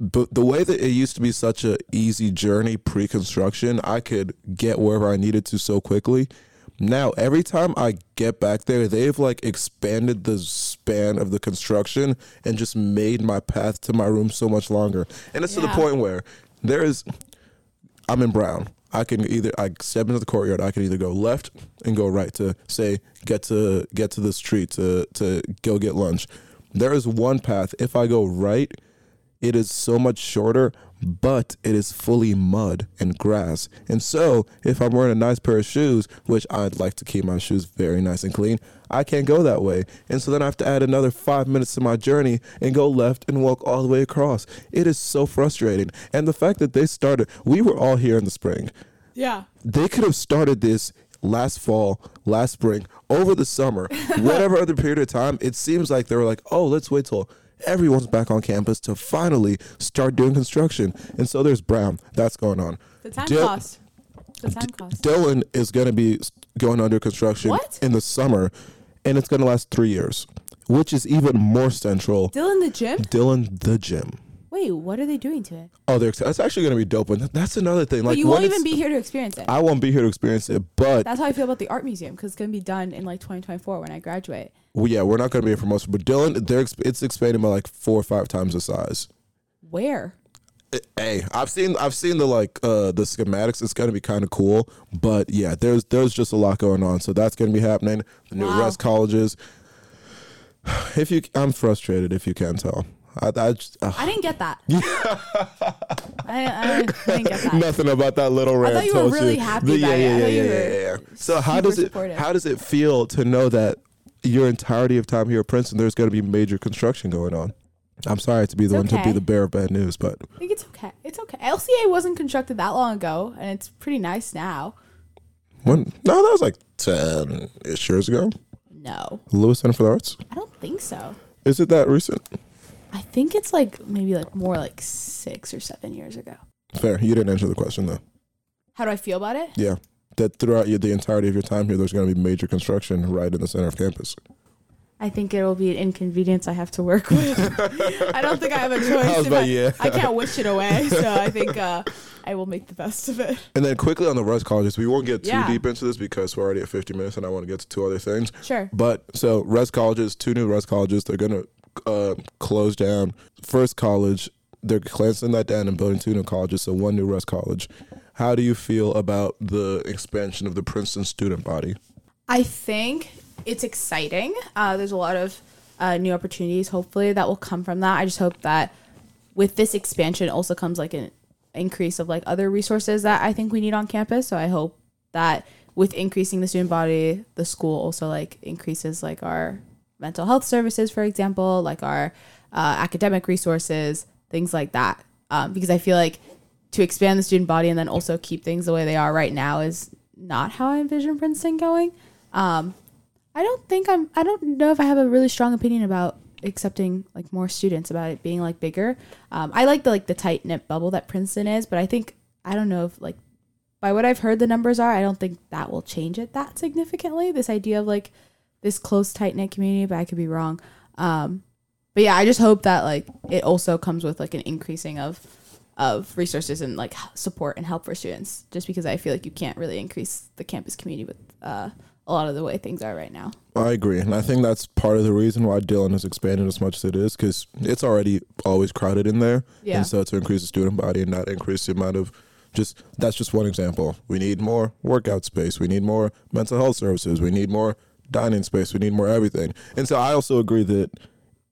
but the way that it used to be such an easy journey pre-construction, I could get wherever I needed to so quickly. Now, every time I get back there, they've like expanded the span of the construction and just made my path to my room so much longer. And it's yeah. to the point where there is, I'm in Brown. I can either, I step into the courtyard, I can either go left and go right to say, get to get to the street to, to go get lunch. There is one path. If I go right, it is so much shorter, but it is fully mud and grass. And so if I'm wearing a nice pair of shoes, which I'd like to keep my shoes very nice and clean, I can't go that way. And so then I have to add another five minutes to my journey and go left and walk all the way across. It is so frustrating. And the fact that they started, we were all here in the spring. Yeah. They could have started this last fall, last spring, over the summer, whatever other period of time. It seems like they were like, oh, let's wait till everyone's back on campus to finally start doing construction. And so there's Brown. That's going on. The time D- cost. The time D- cost. Dylan is going to be going under construction what? in the summer, and it's going to last three years, which is even more central. Dylan the gym? Dylan the gym. Wait, what are they doing to it? Oh, they're, that's actually going to be dope. And that's another thing. Like, but you won't even be here to experience it. I won't be here to experience it, but... That's how I feel about the art museum, because it's going to be done in, like, twenty twenty-four when I graduate. Well, yeah, we're not going to be here for most of it. But Dylan, they're, it's expanding by, like, four or five times the size. Where? It, hey, I've seen I've seen the, like, uh, the schematics. It's going to be kind of cool. But, yeah, there's there's just a lot going on. So that's going to be happening. The new wow. Rest colleges. If you, I'm frustrated if you can tell. I, I, just, uh. I didn't get that. I, I didn't get that. Nothing about that little rant. I thought you were really you. happy about yeah, it. Yeah, yeah, yeah, yeah, yeah. So how does it supportive. how does it feel to know that your entirety of time here at Princeton, there's going to be major construction going on? I'm sorry to be the it's one okay. to be the bearer of bad news, but I think it's okay. It's okay. L C A wasn't constructed that long ago, and it's pretty nice now. When? No, that was like ten-ish years ago. No. Lewis Center for the Arts? I don't think so. Is it that recent? I think it's like maybe like more like six or seven years ago. Fair. You didn't answer the question though. How do I feel about it? Yeah. That throughout your, the entirety of your time here, there's going to be major construction right in the center of campus. I think it'll be an inconvenience I have to work with. I don't think I have a choice. I, about, I, yeah. I can't wish it away. So I think uh, I will make the best of it. And then quickly on the Rust colleges, we won't get too yeah. deep into this because we're already at fifty minutes and I want to get to two other things. Sure. But so Rust colleges, two new Rust colleges, they're going to Uh, closed down first college. They're closing that down and building two new colleges, so one new Rust college. How do you feel about the expansion of the Princeton student body? I think it's exciting. Uh, there's a lot of uh, new opportunities, hopefully, that will come from that. I just hope that with this expansion also comes like an increase of like other resources that I think we need on campus. So I hope that with increasing the student body, the school also like increases like our mental health services, for example, like our uh, academic resources, things like that. Um, because I feel like to expand the student body and then also keep things the way they are right now is not how I envision Princeton going. Um, I don't think I'm, I don't know if I have a really strong opinion about accepting like more students, about it being like bigger. Um, I like the, like the tight knit bubble that Princeton is, but I think, I don't know if like, by what I've heard the numbers are, I don't think that will change it that significantly. This idea of like, this close, tight-knit community, but I could be wrong. Um, but yeah, I just hope that like it also comes with like an increasing of of resources and like support and help for students, just because I feel like you can't really increase the campus community with uh, a lot of the way things are right now. I agree. And I think that's part of the reason why Dylan has expanded as much as it is, because it's already always crowded in there. Yeah. And so to increase the student body and not increase the amount of just, that's just one example. We need more workout space. We need more mental health services. We need more dining space. We need more everything. And so I also agree that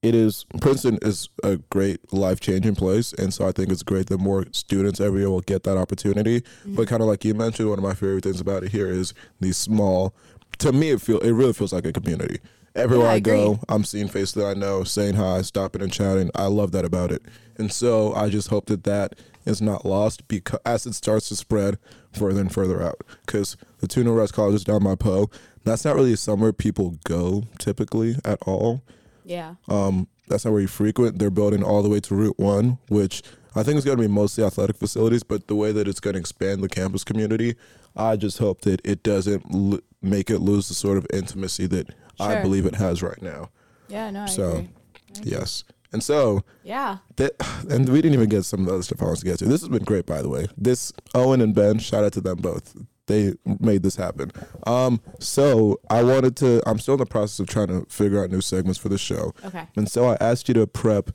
It is Princeton is a great life-changing place, and so I think it's great that more students every year will get that opportunity. Mm-hmm. But kind of like you mentioned, one of my favorite things about it here is these small. To me, it feel it really feels like a community. Everywhere yeah, I, I go, I'm seeing faces that I know, saying hi, stopping and chatting. I love that about it, and so I just hope that that is not lost because as it starts to spread further and further out. Because the two Northwest colleges down by Poe, that's not really somewhere people go typically at all. Yeah. Um, that's not where you frequent. They're building all the way to Route one, which I think is going to be mostly athletic facilities, but the way that it's going to expand the campus community, I just hope that it doesn't l- make it lose the sort of intimacy that sure. I believe it has right now. Yeah, no, I so, agree. I agree. Yes. And so, yeah. That, and we didn't even get some of the other stuff I wanted to get to. This has been great, by the way. This, Owen and Ben, shout out to them both. They made this happen. Um, so I wanted to, I'm still in the process of trying to figure out new segments for the show. Okay. And so I asked you to prep.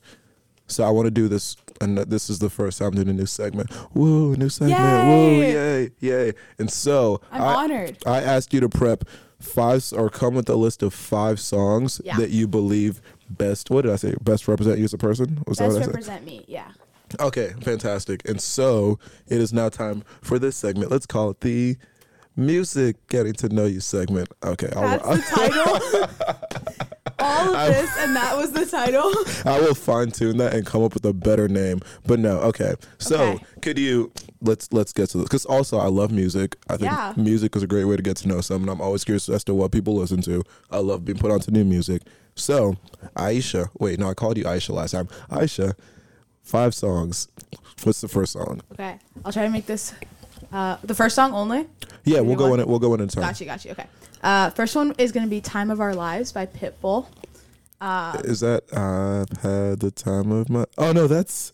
So I want to do this. And this is the first time doing a new segment. Woo, new segment. Yay. Woo, yay, yay. And so I'm I, honored. I asked you to prep five or come with a list of five songs yeah. that you believe best. What did I say? Best represent you as a person? Was best that what represent I said? Me. Yeah. Okay, fantastic. And so it is now time for this segment. Let's call it the Music Getting to Know You segment. Okay. That's I'll, the title? All of I, this and that was the title? I will fine-tune that and come up with a better name. But no, okay. So okay. could you, let's let's get to this. Because also I love music. I think yeah. music is a great way to get to know someone. I'm always curious as to what people listen to. I love being put onto new music. So Aisha, wait, no, I called you Aisha last time. Aisha. Five songs. What's the first song? Okay, I'll try to make this uh, the first song only. Yeah, we'll go, in it, we'll go in. We'll go in and time. Got you. Got you. Okay. Uh, first one is going to be "Time of Our Lives" by Pitbull. Uh, is that I've had the time of my? Oh no, that's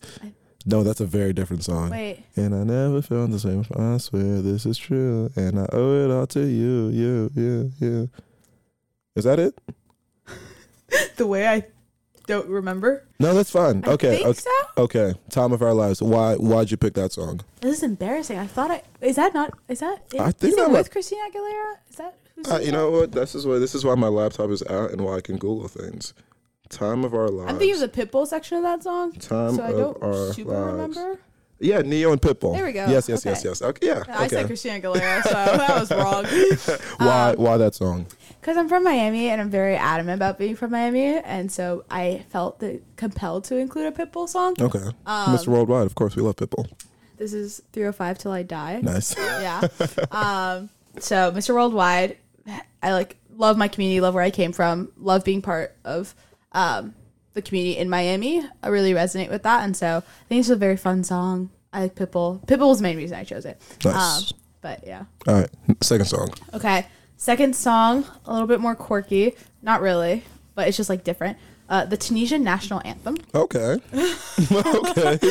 no, that's a very different song. Wait. And I never felt the same. I swear this is true, and I owe it all to you, you, you, you. Is that it? The way I. Don't remember? No, that's fine. I okay. Think okay. So? Okay. Time of Our Lives. Why why'd you pick that song? This is embarrassing. I thought I is that not is that it, I think is it with a, Christina Aguilera? Is that who's uh, you know what? This is why this is why my laptop is out and why I can Google things. Time of Our Lives. I'm thinking of the Pitbull section of that song. Time so I don't our super lives. Remember. Yeah, Neo and Pitbull. There we go. Yes, yes, okay. yes, yes. Okay, yeah. yeah okay. I said Christina Aguilera, so that was wrong. Why um, why that song? Because I'm from Miami, and I'm very adamant about being from Miami, and so I felt the, compelled to include a Pitbull song. Okay. Um, Mister Worldwide, of course, we love Pitbull. This is three oh five Till I Die. Nice. Yeah. um, so Mister Worldwide, I like love my community, love where I came from, love being part of um, the community in Miami. I really resonate with that, and so I think it's a very fun song. I like Pitbull. Pitbull was the main reason I chose it. Nice. Um, but, yeah. All right. Second song. Okay. Second song, a little bit more quirky. Not really, but it's just like different. Uh, the Tunisian national anthem. Okay. okay.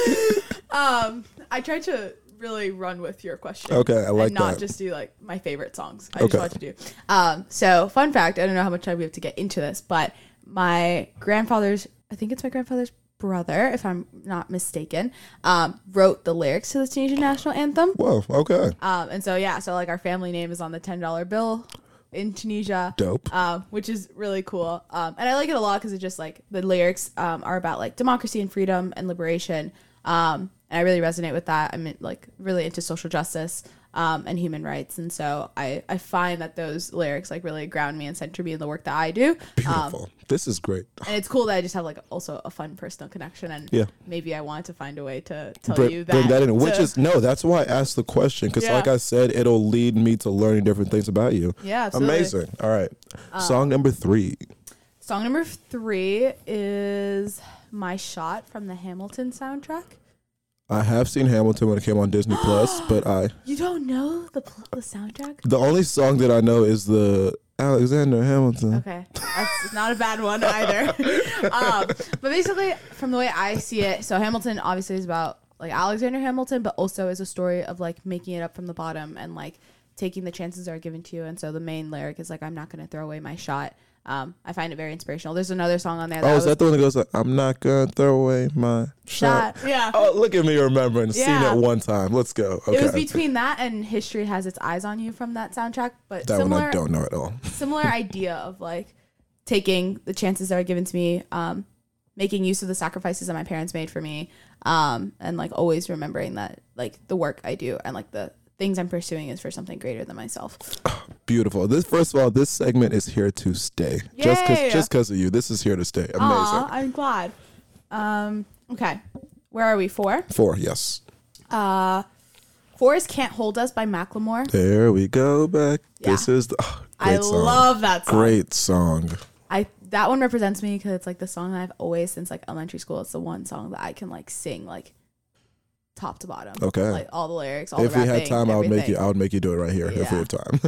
um, I tried to really run with your question. Okay, I like and not that. Just do like my favorite songs. I okay. just wanted to do. Um, so fun fact, I don't know how much time we have to get into this, but my grandfather's, I think it's my grandfather's brother, if I'm not mistaken, um, wrote the lyrics to the Tunisian national anthem. Whoa, okay. Um, and so yeah, so like our family name is on the ten dollar bill in Tunisia. Dope. Um, which is really cool. Um, and I like it a lot because it's just like the lyrics um, are about like democracy and freedom and liberation. Um, and I really resonate with that. I'm like really into social justice um, and human rights, and so I I find that those lyrics like really ground me and center me in the work that I do. Beautiful. Um, this is great. And it's cool that I just have like also a fun personal connection, and yeah. maybe I want to find a way to tell Br- you that. Bring that in, which to, is no. That's why I asked the question, because yeah. like I said, it'll lead me to learning different things about you. Yeah, absolutely. Amazing. All right, um, song number three. Song number three is My Shot from the Hamilton soundtrack. I have seen Hamilton when it came on Disney Plus, but I... You don't know the, pl- the soundtrack? The only song that I know is the Alexander Hamilton. Okay. That's not a bad one either. um, but basically, from the way I see it, so Hamilton obviously is about like Alexander Hamilton, but also is a story of like making it up from the bottom and like taking the chances that are given to you. And so the main lyric is like, I'm not going to throw away my shot. Um, I find it very inspirational. There's another song on there. That oh, is so that the one that goes like, I'm not going to throw away my shot. shot. Yeah. Oh, look at me remembering yeah. seeing that one time. Let's go. Okay. It was between that and History Has Its Eyes on You from that soundtrack. But that similar, one I don't know at all. Similar idea of like taking the chances that are given to me, um, making use of the sacrifices that my parents made for me, um, and like always remembering that like the work I do and like the things I'm pursuing is for something greater than myself. Oh, beautiful. This first of all, this segment is here to stay. Yay. Just because just because of you, this is here to stay. Amazing. Aww, I'm glad. Um, okay, where are we? Four. Four. Yes. Uh, four is "Can't Hold Us" by Macklemore. There we go back. Yeah. This is the oh, great I song. love that song. Great song. I that one represents me because it's like the song that I've always since like elementary school. It's the one song that I can like sing like. Top to bottom. Okay. Like all the lyrics, all if the If we had time, I would make you I would make you do it right here yeah. if we had time.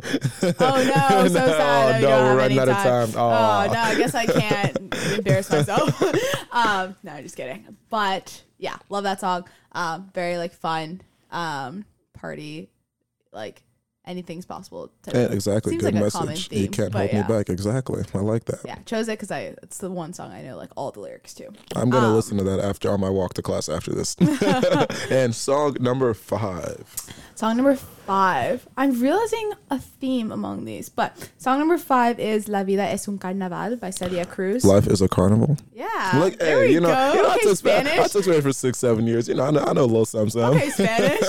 Oh no, so no, sad. No, no we're running out of time. Oh. oh no, I guess I can't embarrass myself. um no, just kidding. But yeah, love that song. Um, very like fun, um, party, like anything's possible. Yeah, exactly. Seems good like message. Theme, you can't hold yeah. me back. Exactly. I like that. Yeah. Chose it because I it's the one song I know like all the lyrics to. I'm going to um, listen to that after on my walk to class after this. And song number five. Song number five. I'm realizing a theme among these, but song number five is La Vida es un Carnaval by Celia Cruz. Life is a carnival. Yeah. Like, there hey, we you know, go. You know, okay, I took Spanish. I took Spanish for six, seven years. You know, I know, I know a little something. Okay, Spanish.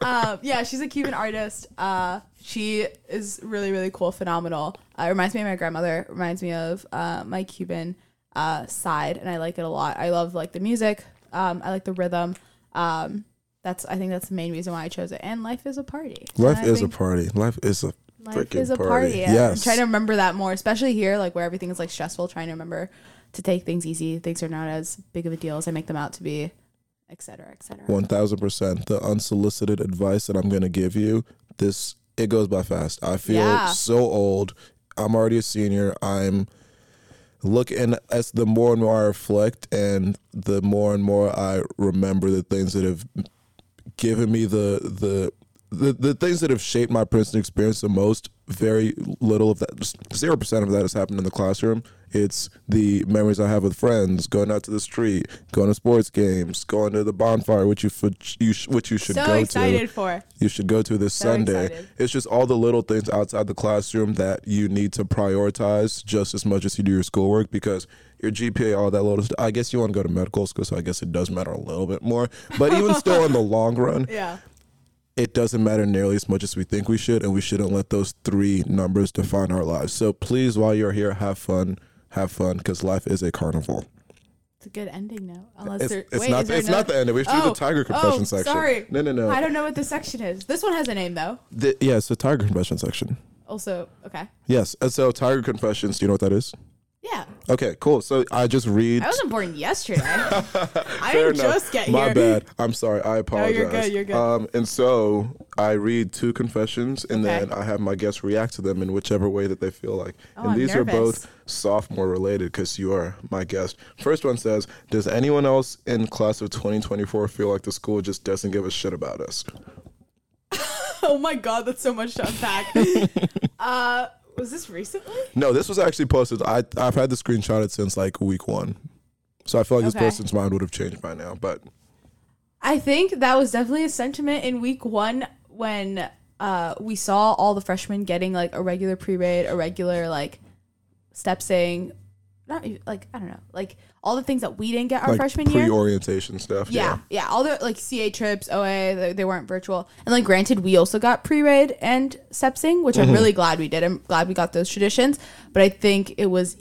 um, yeah, she's a Cuban artist. Uh, she is really, really cool, phenomenal. Uh, it reminds me of my grandmother. It reminds me of uh, my Cuban uh, side, and I like it a lot. I love like the music. Um, I like the rhythm. Um, That's. I think that's the main reason why I chose it. And life is a party. Life is a party. Life is a life is a party. party. Yes. I'm trying to remember that more, especially here, like where everything is like stressful. Trying to remember to take things easy. Things are not as big of a deal as I make them out to be, et cetera, et cetera. One thousand percent. The unsolicited advice that I'm going to give you. This it goes by fast. I feel yeah. so old. I'm already a senior. I'm. Look, and as the more and more I reflect, and the more and more I remember the things that have. Given me the, the the the things that have shaped my Princeton experience the most. Very little of that, zero percent of that has happened in the classroom. It's the memories I have with friends, going out to the street, going to sports games, going to the bonfire, which you you which you should so go to. So excited for! You should go to this so Sunday. Excited. It's just all the little things outside the classroom that you need to prioritize just as much as you do your schoolwork because your G P A, all that little stuff. I guess you want to go to medical school, so I guess it does matter a little bit more. But even still, in the long run, yeah. It doesn't matter nearly as much as we think we should, and we shouldn't let those three numbers define our lives. So please, while you're here, have fun. Have fun, because life is a carnival. It's a good ending now. Unless it's, there, it's, wait, not, is there it's not the ending. We have to oh, do the Tiger Confession oh, section. Sorry. No, no, no. I don't know what this section is. This one has a name, though. The, yeah, it's the Tiger Confession section. Also, okay. Yes, and so Tiger Confessions, do you know what that is? Yeah. Okay, cool. So I just read. I wasn't born yesterday. I didn't enough. just get My here. My bad. I'm sorry. I apologize. No, you're good. You're good. Um, and so I read two confessions, and okay. then I have my guests react to them in whichever way that they feel like. Oh, and I'm these nervous. Are both sophomore related because you are my guest. First one says, does anyone else in class of twenty twenty-four feel like the school just doesn't give a shit about us? Oh, my God. That's so much to unpack. uh Was this recently? No, this was actually posted. I, I've had the screenshot it since like week one. So I feel like okay. this person's mind would have changed by now. But I think that was definitely a sentiment in week one when uh, we saw all the freshmen getting like a regular pre-read, a regular like step saying, not like, I don't know, like all the things that we didn't get our like freshman year. Pre-orientation stuff. Yeah, yeah. Yeah. All the like C A trips, O A, they, they weren't virtual. And like granted, we also got pre-read and sepsing, which mm-hmm. I'm really glad we did. I'm glad we got those traditions. But I think it was,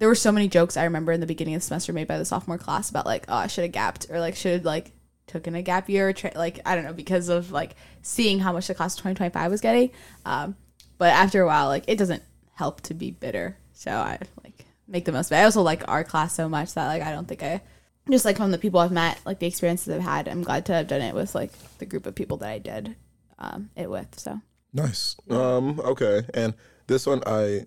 there were so many jokes I remember in the beginning of the semester made by the sophomore class about like, oh, I should have gapped or like should have like taken a gap year. Or tra- like, I don't know, because of like seeing how much the class of twenty twenty-five was getting. Um, but after a while, like it doesn't help to be bitter. So I like. Make the most of it. I also like our class so much that like I don't think I just like from the people I've met, like the experiences I've had. I'm glad to have done it with like the group of people that I did um, it with. So nice. Um, okay, and this one I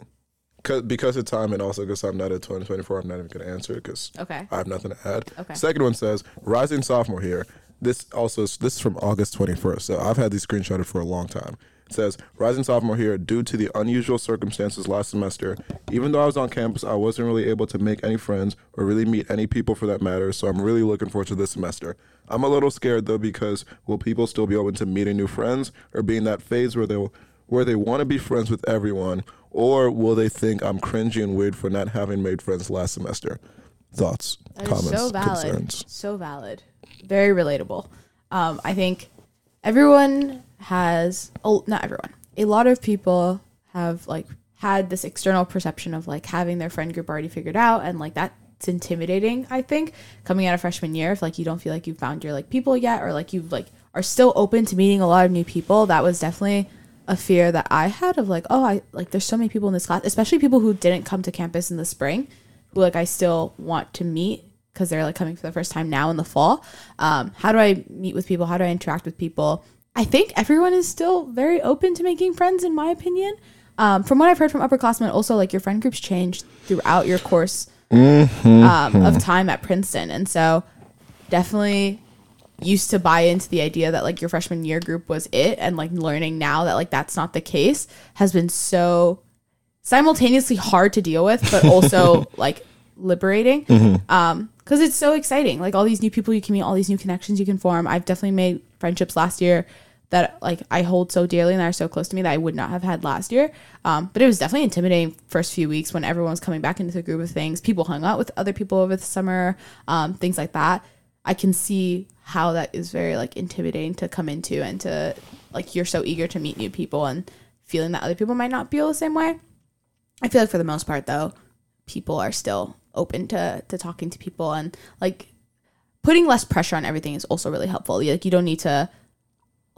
cause, because of time and also because I'm not at twenty twenty-four, I'm not even gonna answer it because okay. I have nothing to add. Okay. Second one says rising sophomore here. This also this is from August twenty-first, so I've had these screenshotted for a long time. It says, rising sophomore here, due to the unusual circumstances last semester, even though I was on campus, I wasn't really able to make any friends or really meet any people for that matter, so I'm really looking forward to this semester. I'm a little scared, though, because will people still be open to meeting new friends or be in that phase where they where they want to be friends with everyone, or will they think I'm cringy and weird for not having made friends last semester? Thoughts, that comments, so valid. Concerns. So valid. Very relatable. Um, I think everyone... has oh, not everyone a lot of people have like had this external perception of like having their friend group already figured out, and like that's intimidating. I think coming out of freshman year, if like you don't feel like you found your like people yet, or like you like are still open to meeting a lot of new people, that was definitely a fear that I had of like, oh, I like there's so many people in this class, especially people who didn't come to campus in the spring, who like I still want to meet because they're like coming for the first time now in the fall. Um how do I meet with people? How do I interact with people? I think everyone is still very open to making friends, in my opinion. Um, from what I've heard from upperclassmen, also, like, your friend groups change throughout your course mm-hmm. um, of time at Princeton. And so definitely used to buy into the idea that, like, your freshman year group was it. And, like, learning now that, like, that's not the case has been so simultaneously hard to deal with, but also, like, liberating. Mm-hmm. Um, because it's so exciting. Like, all these new people you can meet, all these new connections you can form. I've definitely made friendships last year that like I hold so dearly and that are so close to me that I would not have had last year. Um, but it was definitely intimidating first few weeks when everyone was coming back into the group of things. People hung out with other people over the summer, um, things like that. I can see how that is very like intimidating to come into, and to like you're so eager to meet new people and feeling that other people might not feel the same way. I feel like for the most part though, people are still open to to talking to people, and like putting less pressure on everything is also really helpful. Like you don't need to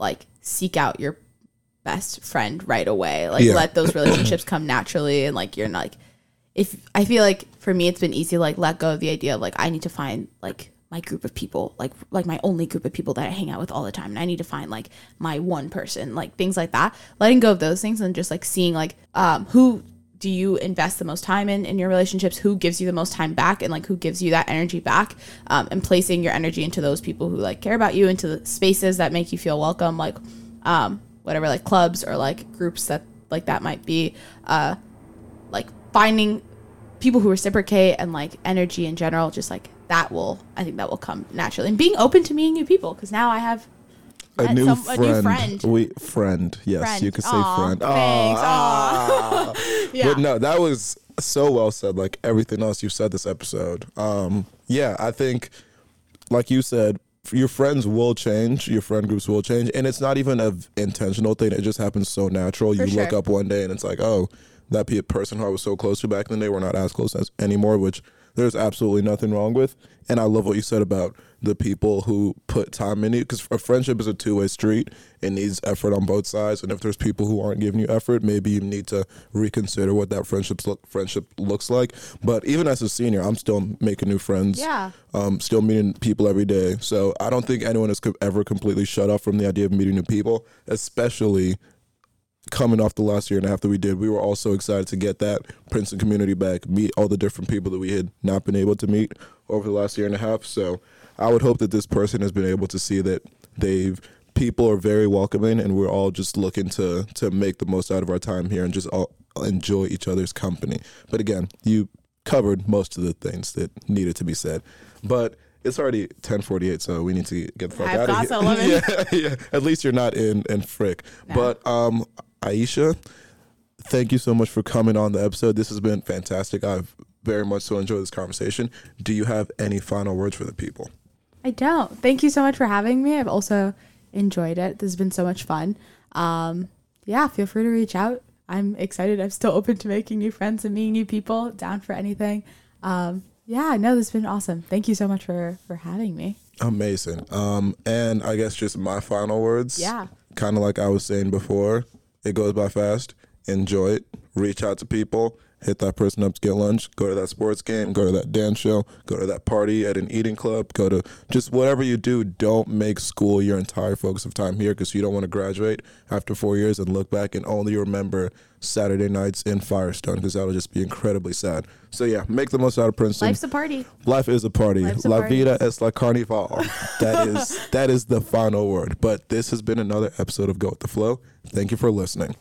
like seek out your best friend right away. Like yeah. Let those relationships come naturally, and like you're not like if I feel like for me it's been easy to like let go of the idea of like I need to find like my group of people, like like my only group of people that I hang out with all the time, and I need to find like my one person, like things like that. Letting go of those things and just like seeing like um who do you invest the most time in in your relationships, who gives you the most time back, and like who gives you that energy back, um, and placing your energy into those people who like care about you, into the spaces that make you feel welcome, like um, whatever, like clubs or like groups that like that might be, uh, like finding people who reciprocate, and like energy in general, just like that will, I think that will come naturally, and being open to meeting new people, because now I have A new, some, friend. a new friend. We friend. Yes, friend. You could say Aww, friend. Thanks. Aww. Aww. Yeah. But no, that was so well said, like everything else you've said this episode. Um, yeah, I think, like you said, your friends will change, your friend groups will change, and it's not even an intentional thing. It just happens so natural. For you sure. Look up one day and it's like, oh, that person who I was so close to back then, they were not as close as anymore, which there's absolutely nothing wrong with. And I love what you said about the people who put time in it, because a friendship is a two-way street. It needs effort on both sides, and if there's people who aren't giving you effort, maybe you need to reconsider what that friendship look, friendship looks like. But even as a senior, I'm still making new friends. Yeah. Um, still meeting people every day. So I don't think anyone is co- ever completely shut off from the idea of meeting new people, especially coming off the last year and a half that we did. We were all so excited to get that Princeton community back, meet all the different people that we had not been able to meet over the last year and a half. So I would hope that this person has been able to see that they've people are very welcoming, and we're all just looking to to make the most out of our time here and just all enjoy each other's company. But again, you covered most of the things that needed to be said. But it's already ten forty-eight, so we need to get the fuck I've out of here. yeah, yeah. At least you're not in, in Frick. No. But um, Aisha, thank you so much for coming on the episode. This has been fantastic. I've very much so enjoyed this conversation. Do you have any final words for the people? I don't. Thank you so much for having me. I've also enjoyed it. This has been so much fun. Um, yeah, feel free to reach out. I'm excited. I'm still open to making new friends and meeting new people. Down for anything. Um, yeah, no, this has been awesome. Thank you so much for, for having me. Amazing. Um, and I guess just my final words. Yeah. Kind of like I was saying before, it goes by fast. Enjoy it. reach out to people, hit that person up to get lunch, go to that sports game, go to that dance show, go to that party at an eating club, go to just whatever you do. Don't make school your entire focus of time here, because you don't want to graduate after four years and look back and only remember Saturday nights in Firestone, because that'll just be incredibly sad. So yeah, make the most out of Princeton. Life's a party. Life is a party. Life's La a party. Vida es la carnival. That is, that is the final word. But this has been another episode of Go with the Flow. Thank you for listening.